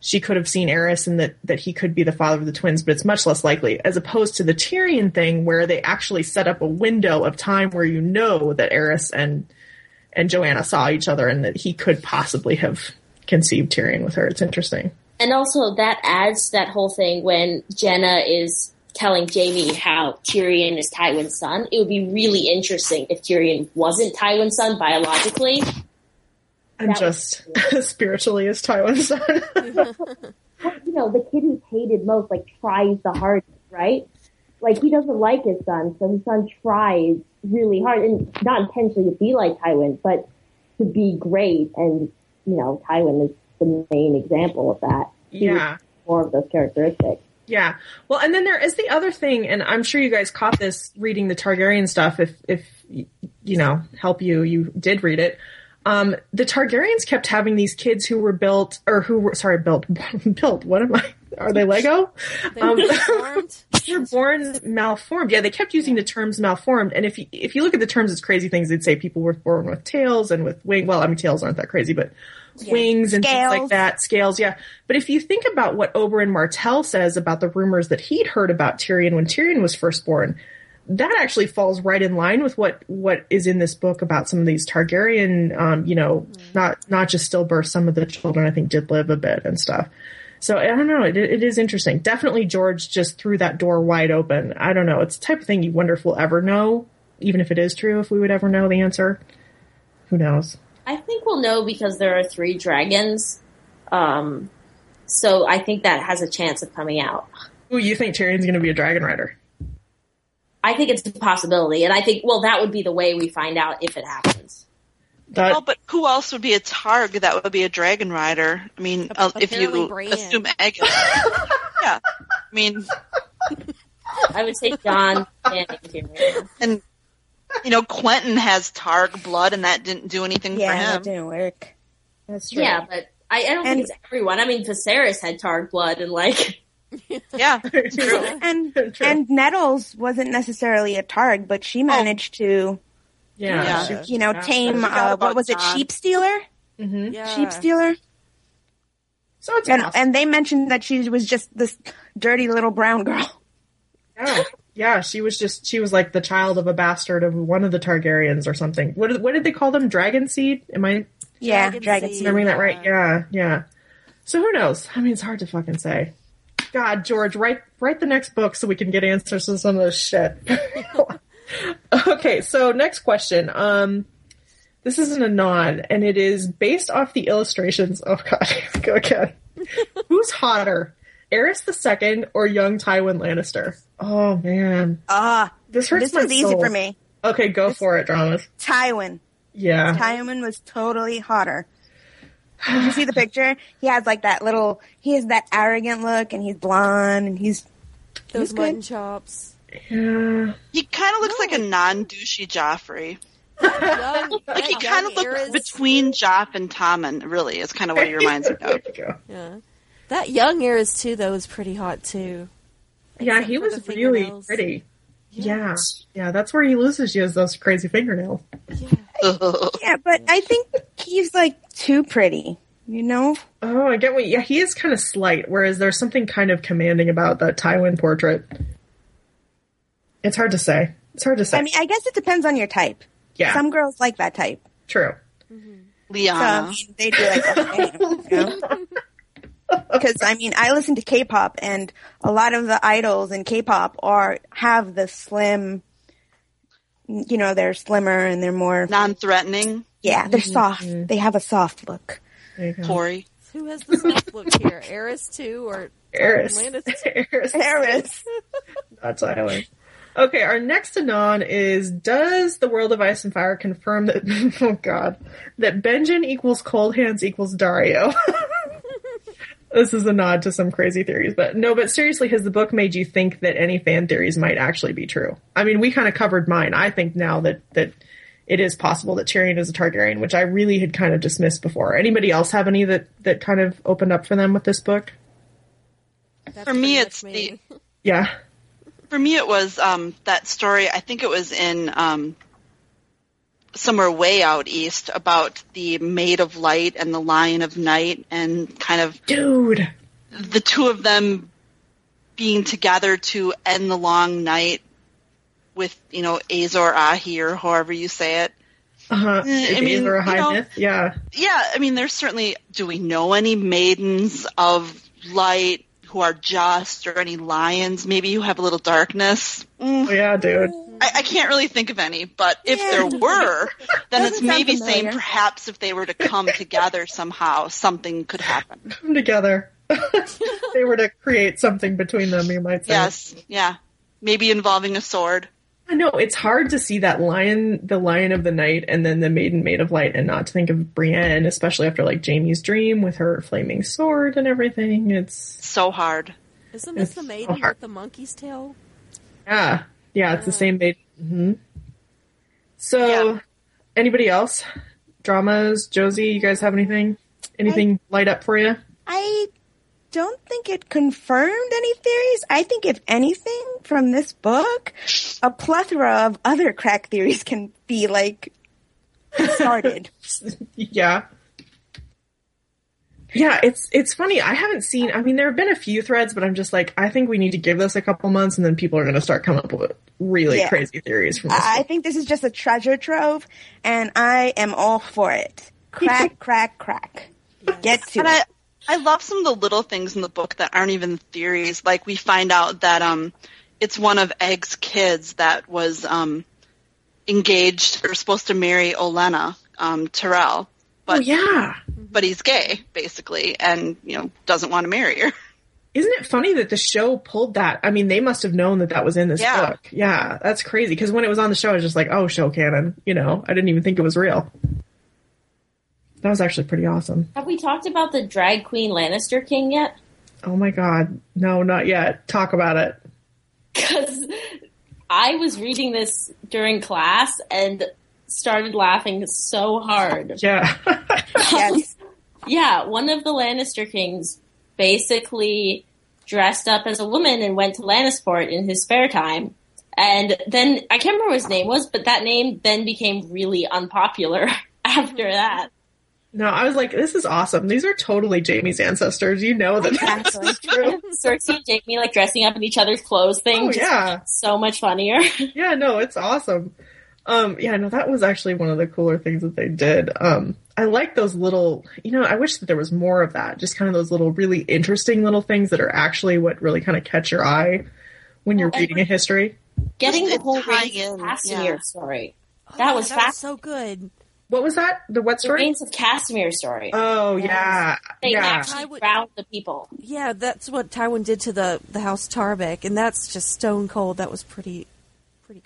she could have seen Aerys and that he could be the father of the twins, but it's much less likely, as opposed to the Tyrion thing where they actually set up a window of time where you know that Aerys and Joanna saw each other and that he could possibly have conceived Tyrion with her. It's interesting. And also that adds that whole thing when Jenna is telling Jaime how Tyrion is Tywin's son. It would be really interesting if Tyrion wasn't Tywin's son biologically. And that just spiritually is Tywin's son. You know, the kid who's hated most, like, tries the hardest, right? Like, he doesn't like his son, so his son tries really hard, and not intentionally to be like Tywin, but to be great. And, you know, Tywin is the main example of that. He was more of those characteristics. Yeah. Well, and then there is the other thing, and I'm sure you guys caught this reading the Targaryen stuff. If you know, help you did read it. The Targaryens kept having these kids who were built. What am I? Are they Lego? They're born malformed. Yeah, they kept using the terms malformed. And if you look at the terms, it's crazy things. They'd say people were born with tails and with wings. Well, I mean, tails aren't that crazy, but wings and scales. Things like that. Scales, yeah. But if you think about what Oberyn Martell says about the rumors that he'd heard about Tyrion when Tyrion was first born, that actually falls right in line with what is in this book about some of these Targaryen, not just stillbirths. Some of the children, I think, did live a bit and stuff. So I don't know. It is interesting. Definitely George just threw that door wide open. I don't know. It's the type of thing you wonder if we'll ever know, even if it is true, if we would ever know the answer. Who knows? I think we'll know because there are 3 dragons. So I think that has a chance of coming out. Ooh, you think Tyrion's going to be a dragon rider? I think it's a possibility. And I think, well, that would be the way we find out if it happens. Well, but who else would be a Targ that would be a dragon rider? I mean, if you Brienne. Assume Aegon. Yeah. I mean. I would say Jon and, you know, Quentin has Targ blood and that didn't do anything for him. Yeah, that didn't work. That's true. Yeah, but I don't think it's everyone. I mean, Viserys had Targ blood and, like. Yeah, true. And Nettles wasn't necessarily a Targ, but she managed to, tame what was it, sheep stealer? Mm-hmm. Yeah. Sheep stealer. So it's and they mentioned that she was just this dirty little brown girl. Yeah, yeah. She was like the child of a bastard of one of the Targaryens or something. What did they call them? Dragon seed? Am I? Yeah, dragon seed. Remembering that right? Yeah. So who knows? I mean, it's hard to fucking say. God, George, write the next book so we can get answers to some of this shit. Okay, so next question. This is an anon, and it is based off the illustrations. Oh, God, go again. Who's hotter, Aerys II or young Tywin Lannister? Oh, man. This hurts my soul. This was easy for me. Okay, go for it, dramas. Tywin. Yeah. Tywin was totally hotter. Did you see the picture? He has like that little. He has that arrogant look, and he's blonde, and he's those mutton chops. Yeah, he kind of looks like a non-douchey Joffrey. Like he kind of looks between Joff and Tommen. Really, is kind of what he reminds me of. Yeah, that young Aerys too, though, was pretty hot too. Yeah, he was really pretty. Yeah, that's where he loses. She has those crazy fingernails. Yeah, but I think he's like too pretty, you know? Oh, I get what. Yeah, he is kind of slight, whereas there's something kind of commanding about that Tywin portrait. It's hard to say. I mean, I guess it depends on your type. Yeah, some girls like that type. True. Mm-hmm. Liana, so, they do like that. Because, I mean, I listen to K-pop, and a lot of the idols in K-pop have the slim, you know, they're slimmer and they're more... non-threatening? Yeah, they're soft. Mm-hmm. They have a soft look. Tori. Who has the soft look here? Aerys too, or... Aerys. That's Island. Okay, our next anon is, does the World of Ice and Fire confirm that... oh, God. That Benjen equals Cold Hands equals Dario? This is a nod to some crazy theories, but seriously, has the book made you think that any fan theories might actually be true? I mean, we kind of covered mine. I think now that it is possible that Tyrion is a Targaryen, which I really had kind of dismissed before. Anybody else have any that kind of opened up for them with this book? That's for me, it's me. For me, it was that story. I think it was in somewhere way out east about the Maid of Light and the Lion of Night, and kind of the two of them being together to end the long night with, you know, Azor Ahi or however you say it. I mean, Azor Ahi, you know, yeah. Yeah, I mean, there's certainly, do we know any maidens of light who are just, or any lions maybe who have a little darkness? Mm. Yeah, dude. I can't really think of any, but if there were, then it's maybe saying perhaps if they were to come together somehow, something could happen. Come together. They were to create something between them, you might say. Yes, yeah. Maybe involving a sword. I know, it's hard to see that lion, the Lion of the Night, and then the Maid of Light, and not to think of Brienne, especially after, like, Jaime's dream with her flaming sword and everything. It's so hard. Isn't this the maiden with the monkey's tail? Yeah. Yeah, it's the same maiden. Mm-hmm. So, anybody else? Dramas? Josie, you guys have anything? Anything light up for you? I don't think it confirmed any theories. I think, if anything, from this book, a plethora of other crack theories can be, like, started. Yeah. Yeah, it's funny. I haven't seen... I mean, there have been a few threads, but I'm just like, I think we need to give this a couple months, and then people are going to start coming up with really crazy theories from this book. I think this is just a treasure trove, and I am all for it. Crack, crack, crack. Yes. Get to it. I love some of the little things in the book that aren't even theories. Like, we find out that it's one of Egg's kids that was engaged or supposed to marry Olenna Tyrell. But, but he's gay, basically, and, you know, doesn't want to marry her. Isn't it funny that the show pulled that? I mean, they must have known that that was in this book. Yeah, that's crazy. Because when it was on the show, I was just like, oh, show canon. You know, I didn't even think it was real. That was actually pretty awesome. Have we talked about the drag queen Lannister King yet? Oh my God. No, not yet. Talk about it. Because I was reading this during class and started laughing so hard. Yeah. Yeah, one of the Lannister kings basically dressed up as a woman and went to Lannisport in his spare time. And then, I can't remember what his name was, but that name then became really unpopular after that. No, I was like, this is awesome. These are totally Jaime's ancestors. You know that that's true. Cersei and Jaime, like, dressing up in each other's clothes thing. Oh, yeah. So much funnier. Yeah, no, it's awesome. Yeah, no, that was actually one of the cooler things that they did. I like those little, you know, I wish that there was more of that. Just kind of those little really interesting little things that are actually what really kind of catch your eye when you're reading a history. Getting the whole Casimir story. Oh, that was fast. So good. What was that? The what story? The Reigns of Casimir story. Oh, yeah. They actually drowned the people. Yeah, that's what Tywin did to the House Tarbeck, and that's just stone cold. That was pretty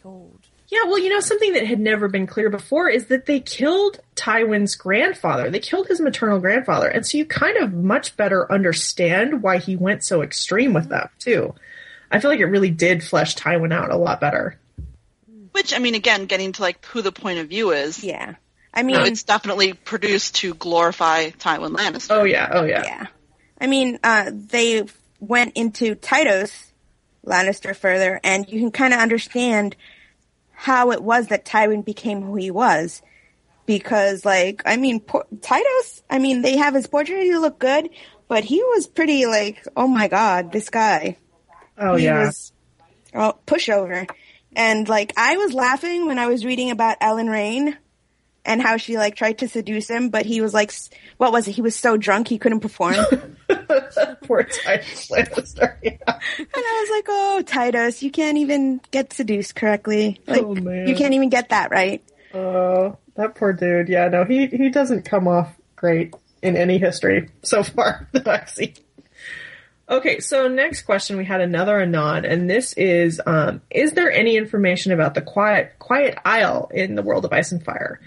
cold. Yeah, well, you know, something that had never been clear before is that they killed Tywin's grandfather. They killed his maternal grandfather, and so you kind of much better understand why he went so extreme with them, too. I feel like it really did flesh Tywin out a lot better. Which, I mean, again, getting to, like, who the point of view is. Yeah. I mean, it's definitely produced to glorify Tywin Lannister. Oh, yeah. Oh, yeah. Yeah. I mean, they went into Tytos Lannister further, and you can kind of understand how it was that Tywin became who he was. Because, like, I mean, Tytos, I mean, they have his portrait to look good, but he was pretty, like, oh, my God, this guy. Oh, yeah. He was a pushover. And, like, I was laughing when I was reading about Ellen Raine. And how she, like, tried to seduce him, but he was, like, what was it? He was so drunk he couldn't perform. Poor Titus Lannister, yeah. And I was like, oh, Titus, you can't even get seduced correctly. Like, oh, man. You can't even get that right. Oh, that poor dude. Yeah, no, he doesn't come off great in any history so far that I've seen. Okay, so next question, we had another Anon, and this is there any information about the Quiet Isle in the World of Ice and Fire?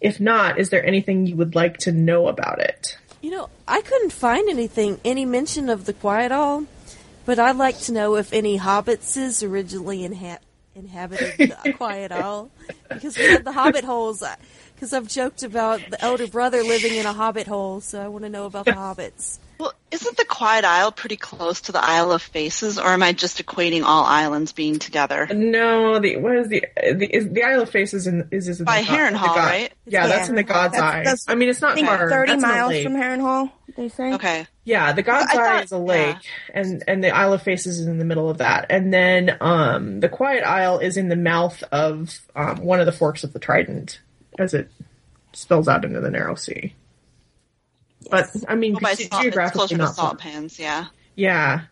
If not, is there anything you would like to know about it? You know, I couldn't find any mention of the Quiet Isle, but I'd like to know if any hobbitses originally inhabited the Quiet Isle. Because we had the hobbit holes, because I've joked about the elder brother living in a hobbit hole, so I want to know about the hobbits. Well, isn't the Quiet Isle pretty close to the Isle of Faces, or am I just equating all islands being together? No, the Isle of Faces is in by Harrenhal, right? Yeah, that's in the God's Eye. I mean, it's not far. 30 miles from Harrenhal, they say. Okay. Yeah, the God's Eye is a lake, and the Isle of Faces is in the middle of that. And then the Quiet Isle is in the mouth of one of the forks of the Trident, as it spills out into the Narrow Sea. But I mean, geographically, it's closer to salt pans, yeah. Yeah.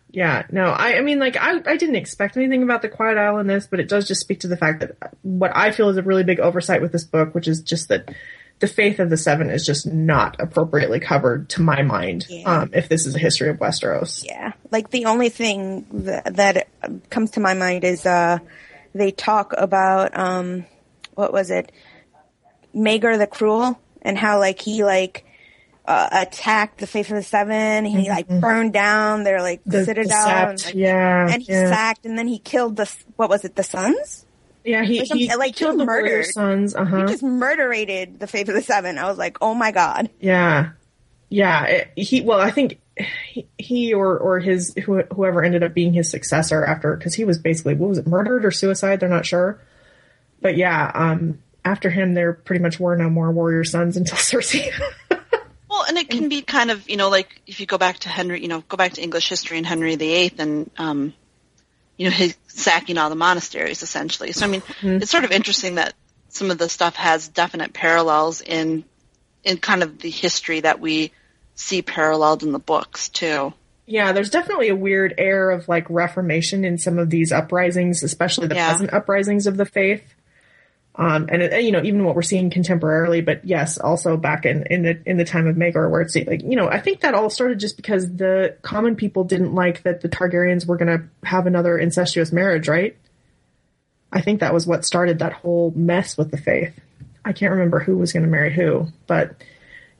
No, I mean, like, I didn't expect anything about the Quiet Isle in this, but it does just speak to the fact that what I feel is a really big oversight with this book, which is just that the Faith of the Seven is just not appropriately covered, to my mind, if this is a history of Westeros. Yeah, like, the only thing that comes to my mind is they talk about what was it, Maegor the Cruel, and how like he like. Attacked the Faith of the Seven. He like burned down their like the Citadel, and he sacked, and then he killed the sons. Yeah, he murdered the sons. He just murderated the Faith of the Seven. I was like, oh my god. Yeah. I think he or his whoever ended up being his successor after, because he was basically, what was it, murdered or suicide? They're not sure, but yeah. After him, there pretty much were no more warrior sons until Cersei. Well, and it can be kind of, you know, like if you go back to English history and Henry VIII and, his sacking all the monasteries, essentially. So, I mean, it's sort of interesting that some of the stuff has definite parallels in kind of the history that we see paralleled in the books, too. Yeah, there's definitely a weird air of, like, Reformation in some of these uprisings, especially the peasant uprisings of the faith. And even what we're seeing contemporarily, but yes, also back in the time of Maegor, where it's like, I think that all started just because the common people didn't like that the Targaryens were going to have another incestuous marriage, right? I think that was what started that whole mess with the faith. I can't remember who was going to marry who, but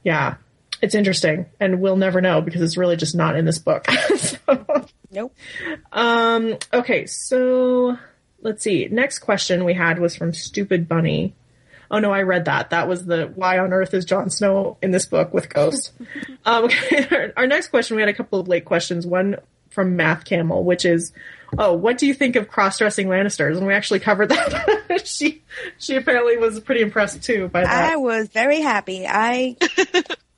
yeah, it's interesting, and we'll never know because it's really just not in this book. Nope. Okay, so. Let's see. Next question we had was from Stupid Bunny. Oh, no, I read that. That was the why on earth is Jon Snow in this book with Ghost. Okay. Our next question, we had a couple of late questions. One from Math Camel, which is, what do you think of cross-dressing Lannisters? And we actually covered that. She apparently was pretty impressed, too, by that. I was very happy.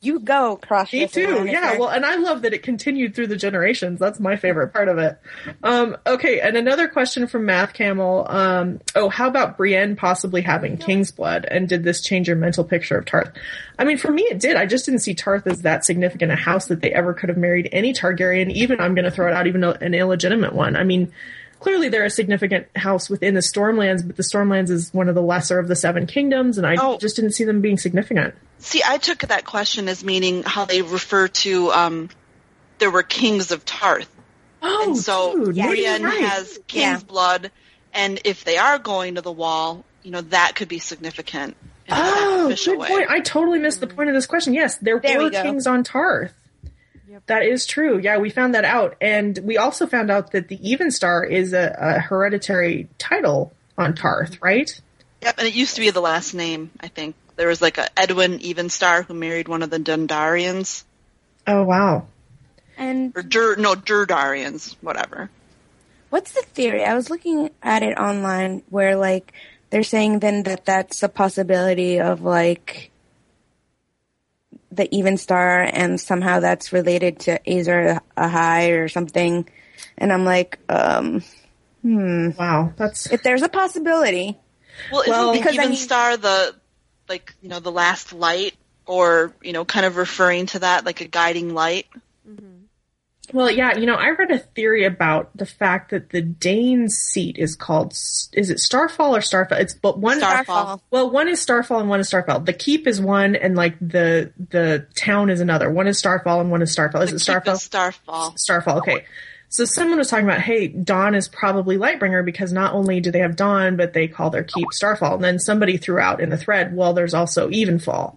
You go cross-dressing. Me too, Lannister. Yeah. Well, and I love that it continued through the generations. That's my favorite part of it. Okay, and another question from Math Camel. How about Brienne possibly having King's blood? And did this change your mental picture of Tarth? I mean, for me, it did. I just didn't see Tarth as that significant a house that they ever could have married any Targaryen, even, I'm going to throw it out, even an illegitimate one. I mean, clearly they're a significant house within the Stormlands, but the Stormlands is one of the lesser of the Seven Kingdoms, and I just didn't see them being significant. See, I took that question as meaning how they refer to there were kings of Tarth. Oh, and so Brienne has king's blood, and if they are going to the Wall, that could be significant. In an official good point. I totally missed the point of this question. Yes, there were kings on Tarth. Yep. That is true. Yeah, we found that out, and we also found out that the Evenstar is a hereditary title on Tarth, right? Yep, and it used to be the last name, I think. There was like a Edwin Evenstar who married one of the Dundarians. Oh, wow. Durdarians, whatever. What's the theory? I was looking at it online where, like, they're saying then that that's a possibility of, like, the Evenstar, and somehow that's related to Azor Ahai or something. And I'm like, wow, that's... If there's a possibility... Well, isn't the Evenstar the last light, or, kind of referring to that, like a guiding light. Mm-hmm. Well, yeah, I read a theory about the fact that the Dane's seat is called, is it Starfall or Starfell? It's, but one, Starfall. Well, one is Starfall and one is Starfell. The keep is one, and like the town is another. One is Starfall and one is Starfell. Is it Starfell? Starfall. Okay. So someone was talking about, hey, Dawn is probably Lightbringer because not only do they have Dawn, but they call their keep Starfall. And then somebody threw out in the thread, well, there's also Evenfall,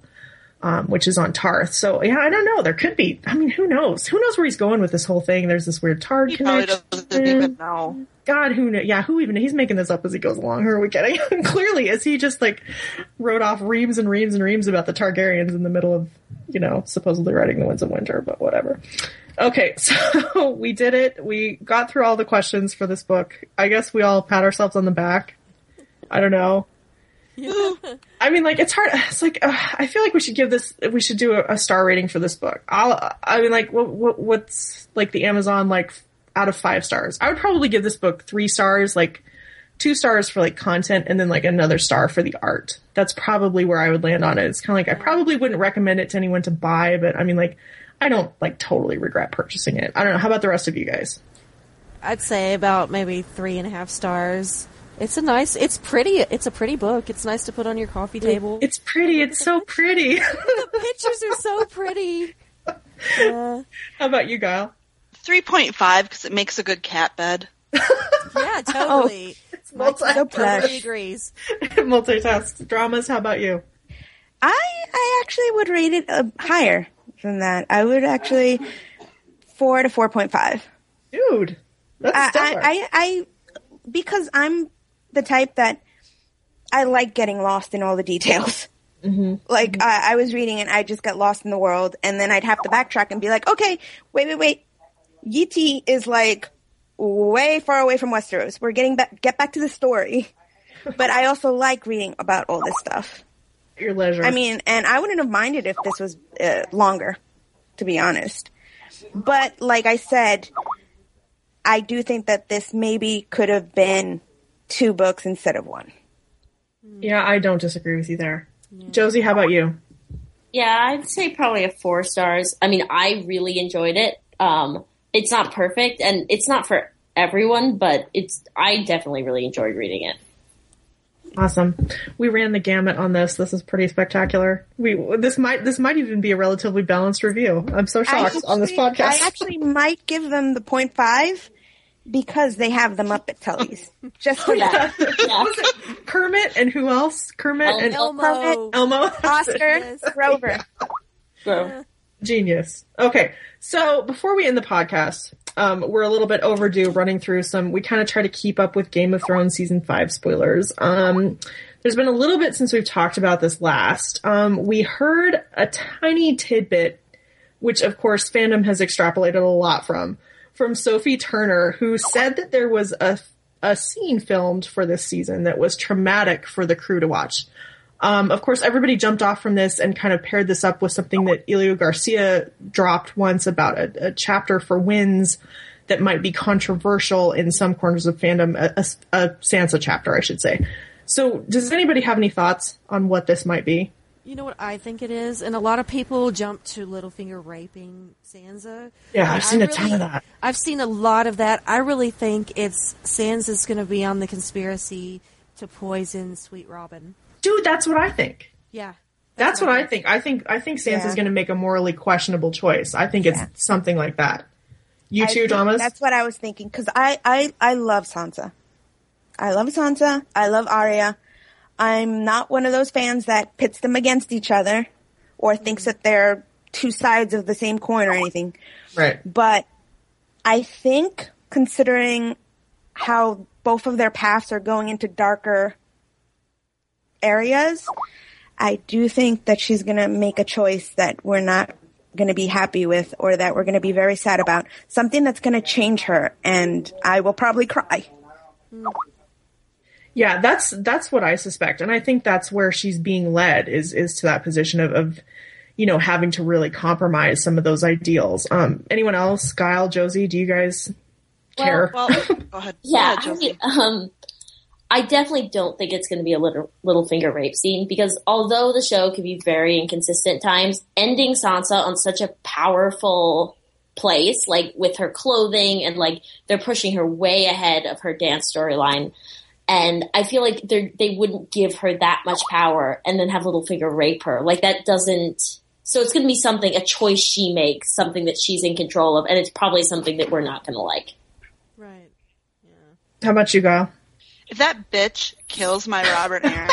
which is on Tarth. So, yeah, I don't know. There could be. I mean, who knows? Who knows where he's going with this whole thing? There's this weird Tarth connection. He probably doesn't even know. God, who knows? Yeah, who even? He's making this up as he goes along. Who are we kidding? Clearly, as he just, like, wrote off reams and reams and reams about the Targaryens in the middle of, supposedly writing The Winds of Winter, but whatever. Okay, so we did it. We got through all the questions for this book. I guess we all pat ourselves on the back. I don't know. Yeah. I mean, like, it's hard. It's like, I feel like we should do a star rating for this book. What's like the Amazon, like, out of 5 stars? I would probably give this book 3 stars, like 2 stars for like content, and then like another star for the art. That's probably where I would land on it. It's kind of like, I probably wouldn't recommend it to anyone to buy, but I mean, like, I don't like totally regret purchasing it. I don't know. How about the rest of you guys? I'd say about maybe 3.5 stars. It's pretty. It's a pretty book. It's nice to put on your coffee table. It's pretty. It's so pretty. The pictures are so pretty. How about you, Guile? 3.5 because it makes a good cat bed. Yeah, totally. It's totally agrees. Multitask dramas. How about you? I actually would rate it higher than that. I would actually 4 to 4.5. Dude, that's stellar. Because I'm the type that I like getting lost in all the details. Mm-hmm. Like, mm-hmm. I was reading and I just got lost in the world, and then I'd have to backtrack and be like, okay, wait. Yiti is like way far away from Westeros. We're get back to the story. But I also like reading about all this stuff. At your leisure. I mean, and I wouldn't have minded if this was longer, to be honest. But like I said, I do think that this maybe could have been 2 books instead of 1. Yeah, I don't disagree with you there. Yeah. Josie, how about you? Yeah, I'd say probably a 4 stars. I mean, I really enjoyed it. It's not perfect, and it's not for everyone, but I definitely really enjoyed reading it. Awesome. We ran the gamut on this. This is pretty spectacular. This might even be a relatively balanced review. I'm so shocked on this podcast. I actually might give them the 0.5 because they have them up at Tully's. Just for that. Yeah. Was it Kermit and who else? Kermit and Elmo. Oscar. Yes. Grover. Yeah. Genius. Okay. So before we end the podcast, we're a little bit overdue running through we kind of try to keep up with Game of Thrones Season 5 spoilers. There's been a little bit since we've talked about this last. We heard a tiny tidbit, which of course fandom has extrapolated a lot from Sophie Turner, who said that there was a scene filmed for this season that was traumatic for the crew to watch. Of course, everybody jumped off from this and kind of paired this up with something that Elio Garcia dropped once about a chapter for wins that might be controversial in some corners of fandom, a Sansa chapter, I should say. So does anybody have any thoughts on what this might be? You know what I think it is? And a lot of people jump to Littlefinger raping Sansa. Yeah, I've seen a ton of that. I've seen a lot of that. I really think it's Sansa's going to be on the conspiracy to poison Sweet Robin. Dude, that's what I think. Yeah. That's what I think. I think Sansa's going to make a morally questionable choice. I think it's something like that. You too, Damas? That's what I was thinking, because I love Sansa. I love Sansa. I love Arya. I'm not one of those fans that pits them against each other or thinks that they're two sides of the same coin or anything. Right. But I think, considering how both of their paths are going into darker areas, I do think that she's going to make a choice that we're not going to be happy with, or that we're going to be very sad about. Something that's going to change her, and I will probably cry. Yeah, that's what I suspect, and I think that's where she's being led is to that position of you know, having to really compromise some of those ideals. Anyone else? Guile, Josie, do you guys care? Well, go ahead. Yeah, Josie. I definitely don't think it's going to be a Littlefinger rape scene, because although the show can be very inconsistent times, ending Sansa on such a powerful place, like with her clothing and like they're pushing her way ahead of her dance storyline. And I feel like they wouldn't give her that much power and then have Littlefinger rape her. Like that doesn't, so it's going to be something, a choice she makes, something that she's in control of. And it's probably something that we're not going to like. Right. Yeah. How about you, Guile? If that bitch kills my Robert Aaron,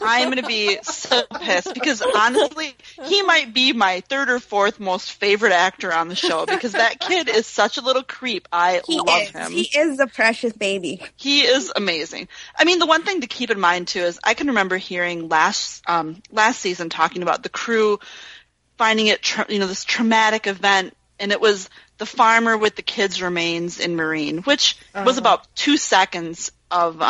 I'm going to be so pissed, because honestly, he might be my 3rd or 4th most favorite actor on the show, because that kid is such a little creep. I love him. He is a precious baby. He is amazing. I mean, the one thing to keep in mind, too, is I can remember hearing last season talking about the crew finding it, this traumatic event, and it was the farmer with the kids' remains in Meereen, which was about 2 seconds of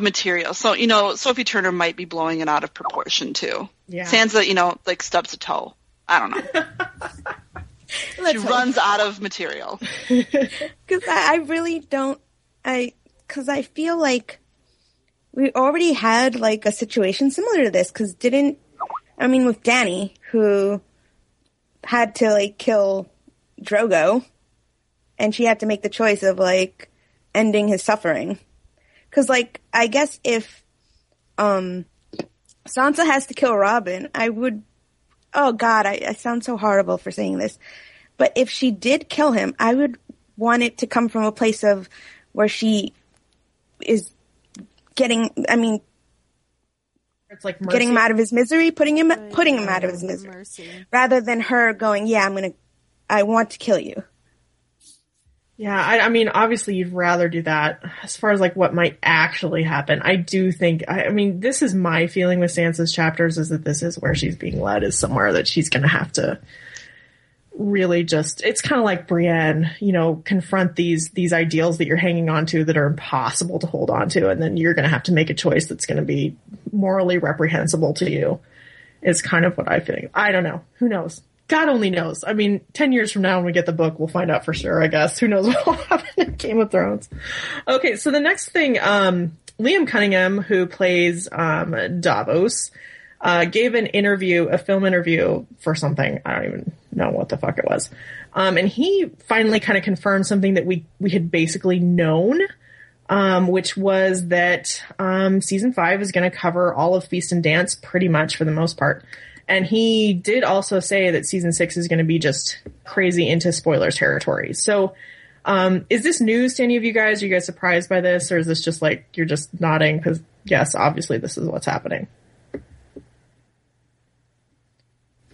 material. So, Sophie Turner might be blowing it out of proportion, too. Yeah. Sansa, stubs a toe. I don't know. She runs out of material. Because I feel like we already had, a situation similar to this, because with Dany, who had to, kill Drogo, and she had to make the choice of, ending his suffering. Because, I guess if Sansa has to kill Robin, oh, God, I sound so horrible for saying this. But if she did kill him, I would want it to come from a place of where she is getting him out of his misery, putting him out of his misery, mercy. Rather than her going, "Yeah, I want to kill you." Yeah, obviously, you'd rather do that. As far as what might actually happen, I do think. This is my feeling with Sansa's chapters: is that this is where she's being led, is somewhere that she's going to have to really just. It's kind of like Brienne, confront these ideals that you're hanging on to that are impossible to hold on to, and then you're going to have to make a choice that's going to be morally reprehensible to you. Is kind of what I think. I don't know. Who knows? God only knows. 10 years from now when we get the book, we'll find out for sure, I guess. Who knows what will happen in Game of Thrones. Okay, so the next thing, Liam Cunningham, who plays Davos, gave an interview, a film interview for something. I don't even know what the fuck it was. And he finally kind of confirmed something that we had basically known, which was that Season 5 is going to cover all of Feast and Dance pretty much for the most part. And he did also say that Season 6 is going to be just crazy into spoilers territory. So is this news to any of you guys? Are you guys surprised by this? Or is this just you're just nodding? Because, yes, obviously this is what's happening.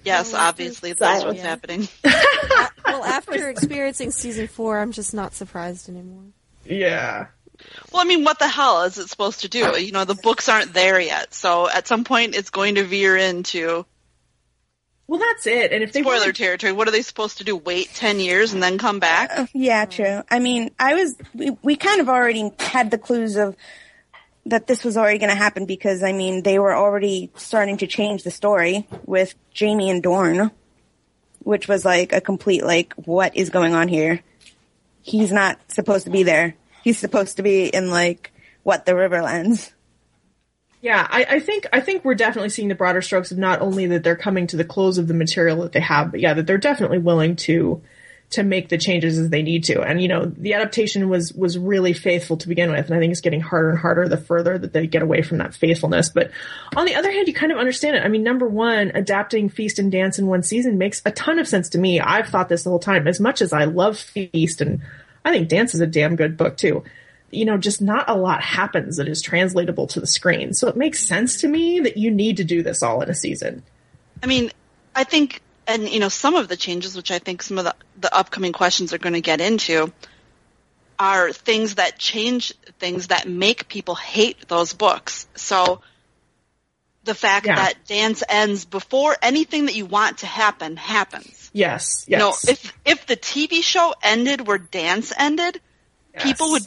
Yes, obviously that's what's happening. Well, after experiencing Season 4, I'm just not surprised anymore. Yeah. Well, what the hell is it supposed to do? The books aren't there yet. So at some point it's going to veer into... Well, that's it. And if they spoiler territory, what are they supposed to do? Wait 10 years and then come back? Yeah, true. We kind of already had the clues of that this was already going to happen because they were already starting to change the story with Jaime and Dorne, which was a complete what is going on here? He's not supposed to be there. He's supposed to be in the Riverlands. Yeah, I think we're definitely seeing the broader strokes of not only that they're coming to the close of the material that they have, but yeah, that they're definitely willing to make the changes as they need to. And the adaptation was really faithful to begin with, and I think it's getting harder and harder the further that they get away from that faithfulness. But on the other hand, you kind of understand it. Number one, adapting Feast and Dance in one season makes a ton of sense to me. I've thought this the whole time. As much as I love Feast, and I think Dance is a damn good book too, just not a lot happens that is translatable to the screen. So it makes sense to me that you need to do this all in a season. I think, and some of the changes, which I think some of the upcoming questions are going to get into, are things that change, things that make people hate those books. So the fact that Dance ends before anything that you want to happen happens. Yes. No, if the TV show ended where Dance ended, people would...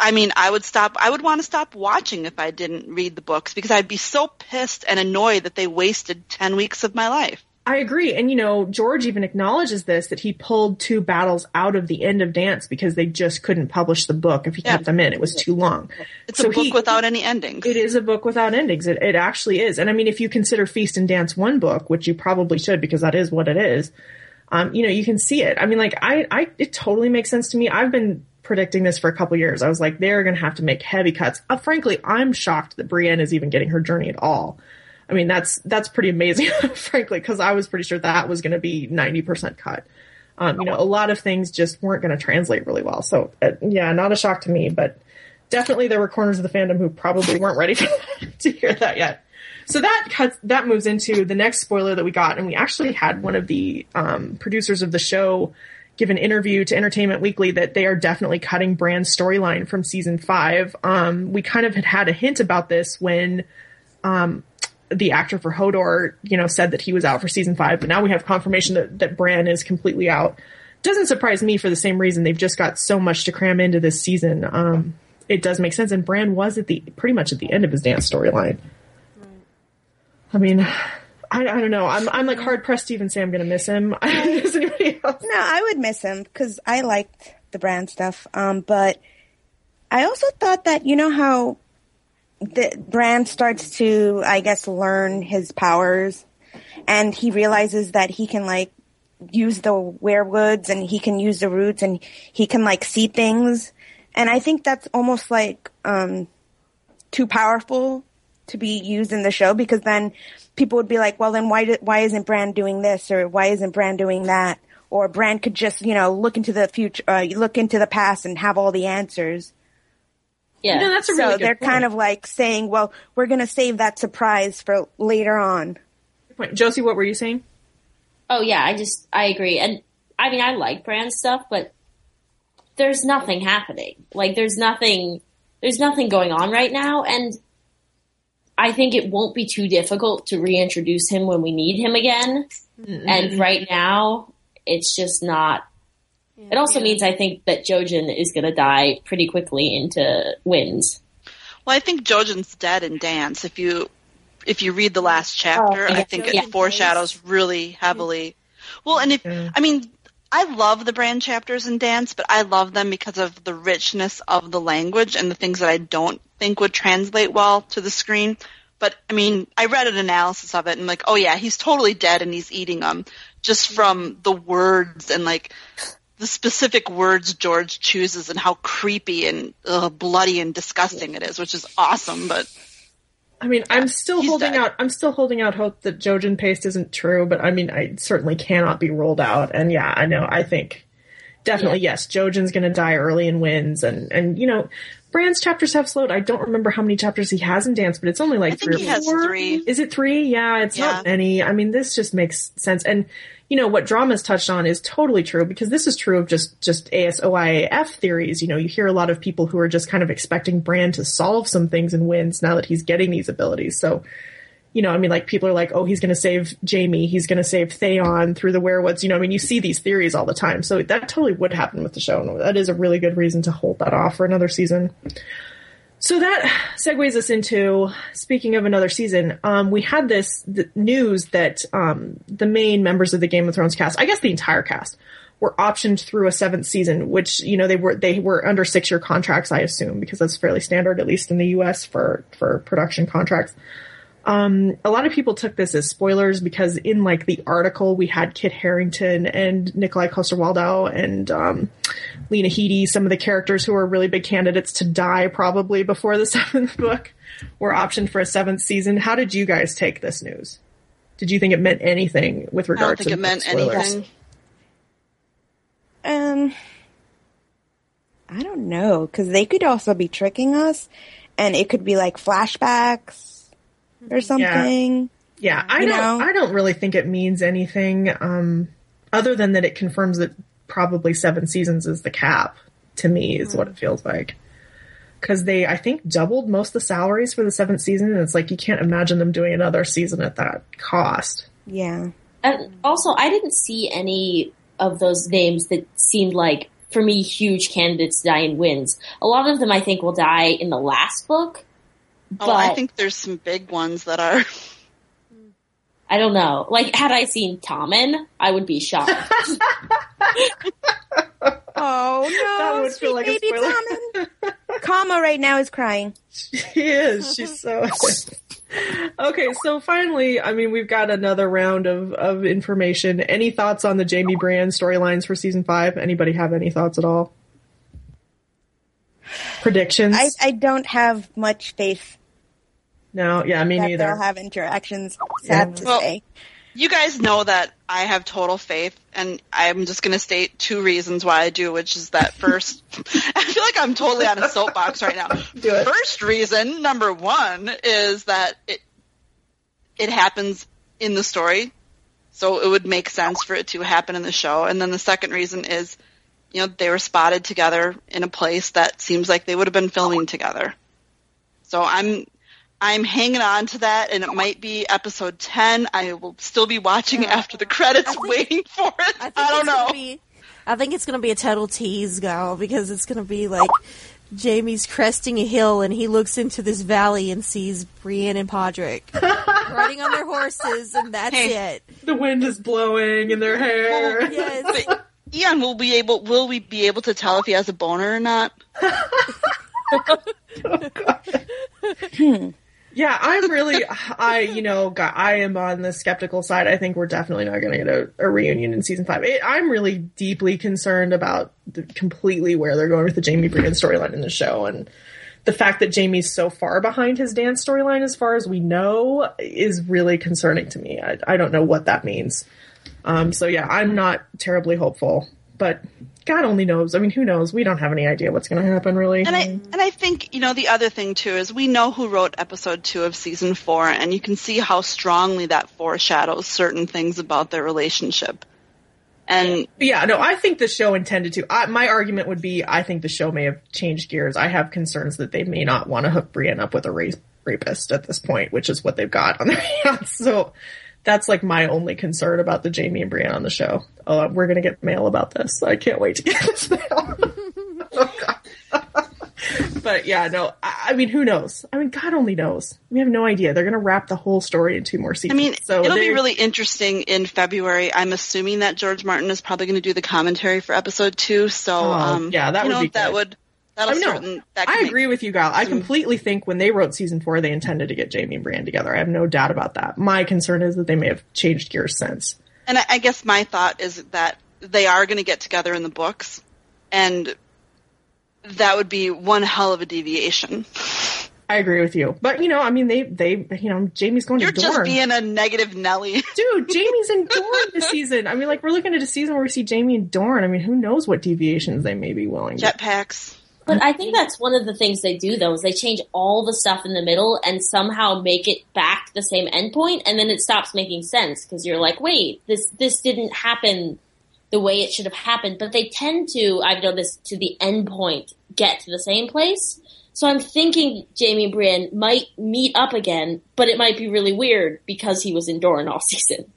I would want to stop watching if I didn't read the books because I'd be so pissed and annoyed that they wasted 10 weeks of my life. I agree. And, George even acknowledges this, that he pulled 2 battles out of the end of Dance because they just couldn't publish the book if he kept them in. It was too long. It's a book without any endings. It is a book without endings. It actually is. And, if you consider Feast and Dance one book, which you probably should because that is what it is, you can see it. It totally makes sense to me. I've been predicting this for a couple years. I was like, they're going to have to make heavy cuts. Frankly, I'm shocked that Brienne is even getting her journey at all. That's pretty amazing, frankly, because I was pretty sure that was going to be 90% cut. A lot of things just weren't going to translate really well. So, not a shock to me, but definitely there were corners of the fandom who probably weren't ready to hear that yet. So that moves into the next spoiler that we got, and we actually had one of the producers of the show give an interview to Entertainment Weekly that they are definitely cutting Bran's storyline from Season 5. We kind of had a hint about this when the actor for Hodor, said that he was out for season 5, but now we have confirmation that Bran is completely out. Doesn't surprise me for the same reason. They've just got so much to cram into this season. It does make sense. And Bran was pretty much at the end of his dance storyline. Right. I mean, I don't know. I'm like hard pressed to even say I'm going to miss him. I don't miss anybody else. No, I would miss him because I liked the Bran stuff. But I also thought that, how Bran starts to, I guess, learn his powers, and he realizes that he can use the werewoods, and he can use the roots, and he can see things. And I think that's almost too powerful to be used in the show, because then people would be like, well, then why isn't Bran doing this, or why isn't Bran doing that, or Bran could just look into the future, look into the past, and have all the answers. Yeah, that's a really good point. So they're kind of saying, well, we're going to save that surprise for later on. Good point. Josie, what were you saying? Oh, yeah, I agree. And, I mean, I like Bran's stuff, but there's nothing happening. There's nothing going on right now, and I think it won't be too difficult to reintroduce him when we need him again. Mm-hmm. And right now, it's just not. Yeah, it also means, I think, that Jojen is going to die pretty quickly into Winds. Well, I think Jojen's dead in Dance, if you read the last chapter, I think it foreshadows really heavily. Well, and I love the Bran chapters in Dance, but I love them because of the richness of the language and the things that I don't think would translate well to the screen. But, I read an analysis of it, and oh, yeah, he's totally dead and he's eating them, just from the words and, the specific words George chooses and how creepy and bloody and disgusting it is, which is awesome, but... I'm still holding out hope that Jojen paste isn't true, but I certainly cannot be ruled out. And yeah, I know. I think definitely yes, Jojen's going to die early in Winds, and Bran's chapters have slowed. I don't remember how many chapters he has in Dance, but it's only three. Is it three? Yeah, it's not many. This just makes sense. And what Drama's touched on is totally true, because this is true of just ASOIAF theories. You hear a lot of people who are just kind of expecting Bran to solve some things in Winds now that he's getting these abilities. So, people are like, oh, he's going to save Jaime, he's going to save Theon through the werewoods. You see these theories all the time. So that totally would happen with the show. And that is a really good reason to hold that off for another season. So that segues us into, speaking of another season, we had the news that the main members of the Game of Thrones cast, I guess the entire cast, were optioned through a 7th season, which, they were under 6-year contracts, I assume, because that's fairly standard, at least in the U.S. for production contracts. A lot of people took this as spoilers, because in the article we had Kit Harington and Nikolai Coster-Waldau and Lena Headey, some of the characters who are really big candidates to die probably before the 7th book, were optioned for a 7th season. How did you guys take this news? Did you think it meant anything with regard to the spoilers? I don't think it meant anything. I don't know, because they could also be tricking us, and it could be flashbacks or something. Yeah. I don't really think it means anything, other than that it confirms that probably 7 seasons is the cap, to me, is what it feels like. Because they, I think, doubled most of the salaries for the 7th season, and it's you can't imagine them doing another season at that cost. Yeah. And also, I didn't see any of those names that seemed for me, huge candidates to die in Winds. A lot of them, I think, will die in the last book. But I think there's some big ones that are... I don't know. Had I seen Tommen, I would be shocked. Oh, no. That would feel like a spoiler. Kama right now is crying. She is. She's so... Okay, so finally, we've got another round of information. Any thoughts on the Jaime Bran storylines for season 5? Anybody have any thoughts at all? Predictions? I don't have much faith. No, yeah, me neither. They'll have interactions, sad to say. You guys know that I have total faith, and I'm just going to state 2 reasons why I do, which is that first... I feel like I'm totally on a soapbox right now. First reason, number 1, is that it happens in the story, so it would make sense for it to happen in the show. And then the second reason is... they were spotted together in a place that seems like they would have been filming together. So I'm I'm hanging on to that, and it might be episode 10. I will still be watching after the credits, waiting for it. I don't know. I think it's going to be a total tease, Gal, because it's going to be like Jaime's cresting a hill, and he looks into this valley and sees Brienne and Podrick riding on their horses, and that's it. The wind is blowing in their hair. Well, yes. But Eon, will we be able to tell if he has a boner or not? Yeah, I'm really, I am on the skeptical side. I think we're definitely not going to get a reunion in season 5. I'm really deeply concerned about completely where they're going with the Jaime Brienne storyline in the show. And the fact that Jaime's so far behind his dance storyline, as far as we know, is really concerning to me. I don't know what that means. I'm not terribly hopeful. But God only knows. I mean, who knows? We don't have any idea what's going to happen, really. And I think, the other thing, too, is we know who wrote episode 2 of season 4, and you can see how strongly that foreshadows certain things about their relationship. And I think the show intended to. My argument would be I think the show may have changed gears. I have concerns that they may not want to hook Brienne up with a rapist at this point, which is what they've got on their hands. So that's like my only concern about the Jaime and Brienne on the show. Oh, we're going to get mail about this. I can't wait to get this mail. But who knows? I mean, God only knows. We have no idea. They're going to wrap the whole story in 2 more seasons. I mean, it'll be really interesting in February. I'm assuming that George Martin is probably going to do the commentary for episode 2. So, that would be good. I agree with you, Guile. I completely think when they wrote season 4, they intended to get Jaime and Brienne together. I have no doubt about that. My concern is that they may have changed gears since. And I guess my thought is that they are going to get together in the books, and that would be one hell of a deviation. I agree with you. But, they Jaime's going to Dorne. You're just being a negative Nelly. Dude, Jaime's in Dorne this season. I mean, we're looking at a season where we see Jaime in Dorne. I mean, who knows what deviations they may be willing to. Jetpacks. But I think that's one of the things they do, though, is they change all the stuff in the middle and somehow make it back the same endpoint, and then it stops making sense because you're like, wait, this didn't happen the way it should have happened. But they tend to, I've noticed, to the endpoint, get to the same place. So I'm thinking Jaime and Brienne might meet up again, but it might be really weird because he was in Dorne all season.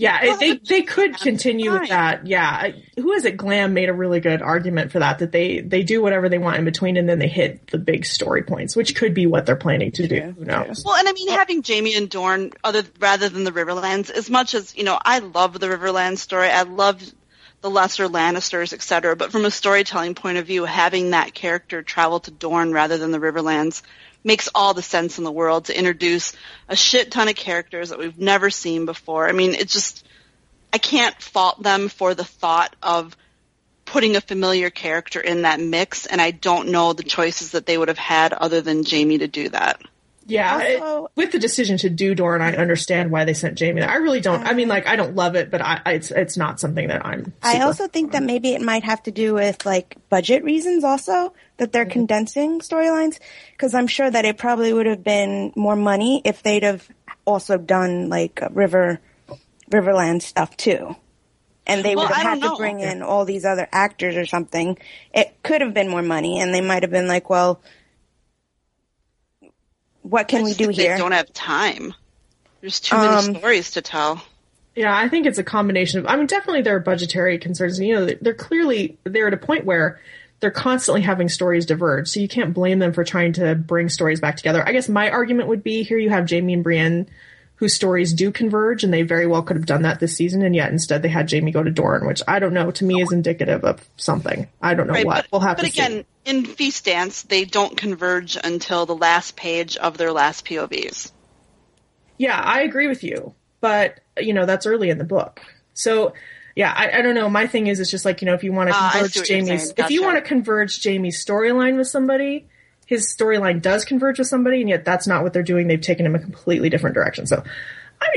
Yeah, they could continue with that. Yeah. Who is it? Glam made a really good argument for that they do whatever they want in between, and then they hit the big story points, which could be what they're planning to do. Yeah. Who knows? Well, and I mean, having Jaime and Dorne rather than the Riverlands, as much as, I love the Riverlands story, I love the lesser Lannisters, etc., but from a storytelling point of view, having that character travel to Dorne rather than the Riverlands makes all the sense in the world to introduce a shit ton of characters that we've never seen before. I mean, it's just, I can't fault them for the thought of putting a familiar character in that mix, and I don't know the choices that they would have had other than Jaime to do that. Yeah, also, with the decision to do Dorne, I understand why they sent Jaime. I really don't. I mean, I don't love it, but it's not something that I'm. I also think that maybe it might have to do with budget reasons also, that they're condensing storylines, because I'm sure that it probably would have been more money if they'd have also done Riverland stuff too, and they would have had to bring in all these other actors or something. It could have been more money, and they might have been like, well, what can we do here? They don't have time. There's too many stories to tell. Yeah, I think it's a combination of, definitely there are budgetary concerns. They're at a point where they're constantly having stories diverge. So you can't blame them for trying to bring stories back together. I guess my argument would be, here you have Jaime and Brienne, whose stories do converge, and they very well could have done that this season, and yet instead they had Jaime go to Dorne, which I don't know, to me is indicative of something. I don't know what. We'll have to see. But again, in Feast Dance, they don't converge until the last page of their last POVs. Yeah, I agree with you, but, that's early in the book. So, yeah, I don't know. My thing is, it's just if you want to converge Jaime's... If you want to converge Jaime's storyline with somebody... His storyline does converge with somebody, and yet that's not what they're doing. They've taken him a completely different direction. So,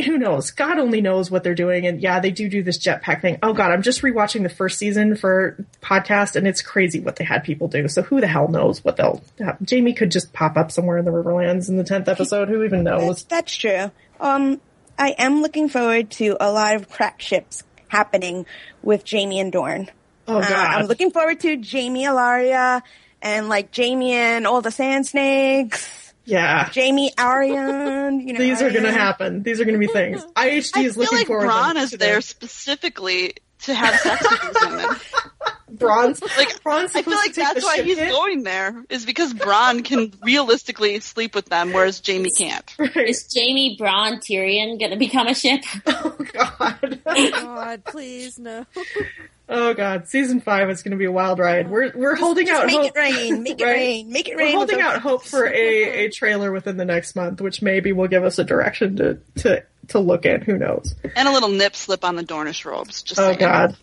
who knows? God only knows what they're doing. And yeah, they do this jetpack thing. Oh God, I'm just rewatching the first season for podcast, and it's crazy what they had people do. So who the hell knows what they'll have? Jaime could just pop up somewhere in the Riverlands in the 10th episode. Who even knows? That's true. I am looking forward to a lot of crap ships happening with Jaime and Dorne. Oh God. I'm looking forward to Jaime, Alaria, and Jaime and all the sand snakes. Yeah. Jaime, Arion, you know. These are going to happen. These are going to be things. IHD is looking forward to them. I feel like Bronn is there specifically to have sex with these women. Bronn's I feel like that's why he's going there, is because Bronn can realistically sleep with them, whereas Jaime can't. Right. Is Jaime, Bronn, Tyrion going to become a ship? Oh, God. God, please, no. Oh, God. Season 5 is going to be a wild ride. We're holding out hope. Make it rain. Make it rain. Make it rain. We're holding out hope for a trailer within the next month, which maybe will give us a direction to look at. Who knows? And a little nip slip on the Dornish robes. Just oh, saying. God.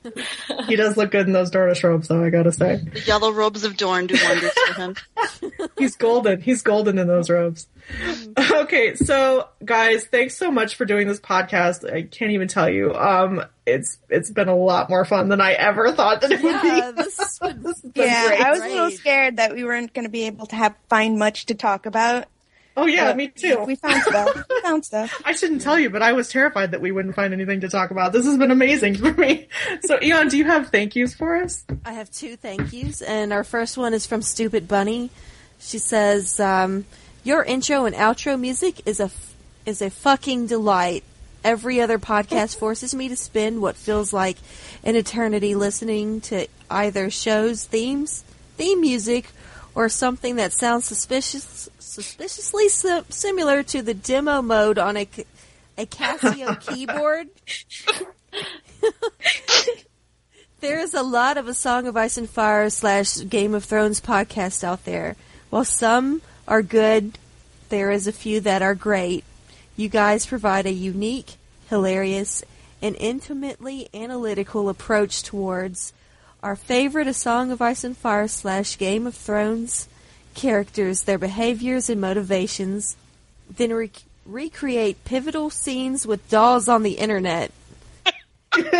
He does look good in those Dornish robes, though, I gotta say. The yellow robes of Dorne do wonders for him. He's golden. He's golden in those robes. Okay, so, guys, thanks so much for doing this podcast. I can't even tell you. It's been a lot more fun than I ever thought that it would be. This has been great. I was a little scared that we weren't going to be able to find much to talk about. Oh, yeah, me too. We found stuff. I shouldn't tell you, but I was terrified that we wouldn't find anything to talk about. This has been amazing for me. So, Eon, do you have thank yous for us? I have two thank yous, and our first one is from Stupid Bunny. She says, your intro and outro music is a fucking delight. Every other podcast forces me to spend what feels like an eternity listening to either shows' theme music, or something that sounds suspiciously similar to the demo mode on a Casio keyboard. There is a lot of a Song of Ice and Fire / Game of Thrones podcast out there. While some are good, there is a few that are great. You guys provide a unique, hilarious, and intimately analytical approach towards our favorite A Song of Ice and Fire / Game of Thrones characters, their behaviors and motivations, then recreate pivotal scenes with dolls on the internet. It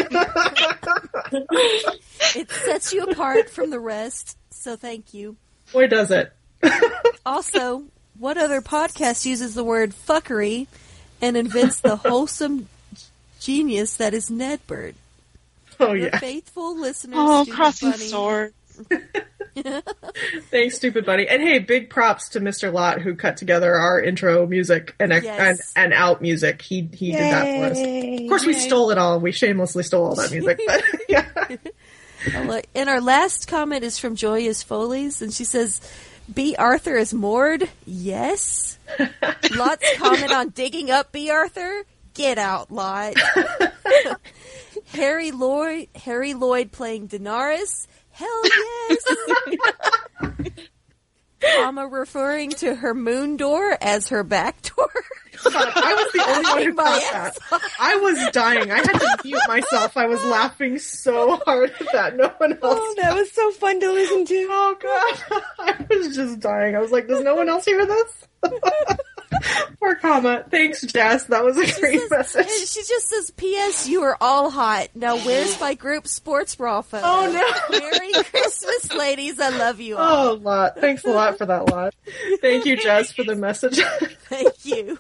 sets you apart from the rest, so thank you. Boy, does it. Also, what other podcast uses the word fuckery and invents the wholesome genius that is Nedbird? Oh, yeah. The faithful listeners. Oh, crossing swords. Thanks, Stupid Bunny. And hey, big props to Mr. Lott, who cut together our intro music and out music. He did that for us. Of course, we stole it all. We shamelessly stole all that music. But, yeah. And our last comment is from Joyous Foley's, and she says, B. Arthur is moored? Yes. Lott's comment on digging up B. Arthur? Get out, Lot. Harry Lloyd playing Daenerys? Hell yes. Mama referring to her moon door as her back door. I was the only one who thought that. I was dying. I had to mute myself. I was laughing so hard at that. No one else. Oh, that was so fun to listen to. Oh, God. I was just dying. I was like, does no one else hear this? Poor comma. Thanks, Jess. That was a great message. She just says, P.S. You are all hot. Now, where's my group sports bra photo? Oh, no. Merry Christmas, ladies. I love you all. Oh, Lot. Thanks a lot for that, Lot. Thank you, Jess, for the message. Thank you.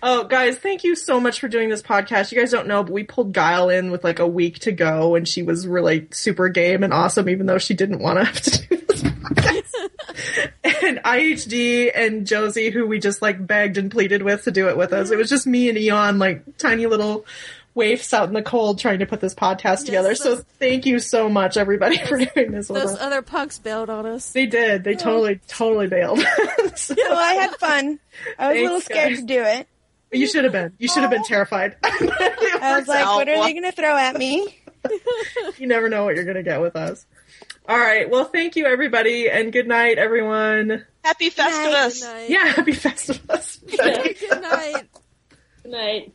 Oh, guys, thank you so much for doing this podcast. You guys don't know, but we pulled Guile in with like a week to go, and she was really super game and awesome, even though she didn't want to have to do this podcast. And IHD and Josie, who we just like begged and pleaded with to do it with us. It was just me and Eon, like tiny little waifs out in the cold trying to put this podcast together. So thank you so much, everybody, for doing this with us. Those other punks bailed on us. They did. They totally bailed. So, well, I had fun. I was a little scared to do it. You should have been. You should have been terrified. I was like, what are they going to throw at me? You never know what you're going to get with us. All right. Well, thank you, everybody, and good night, everyone. Happy Festivus. Good night. Yeah, happy Festivus. Good night. Good night.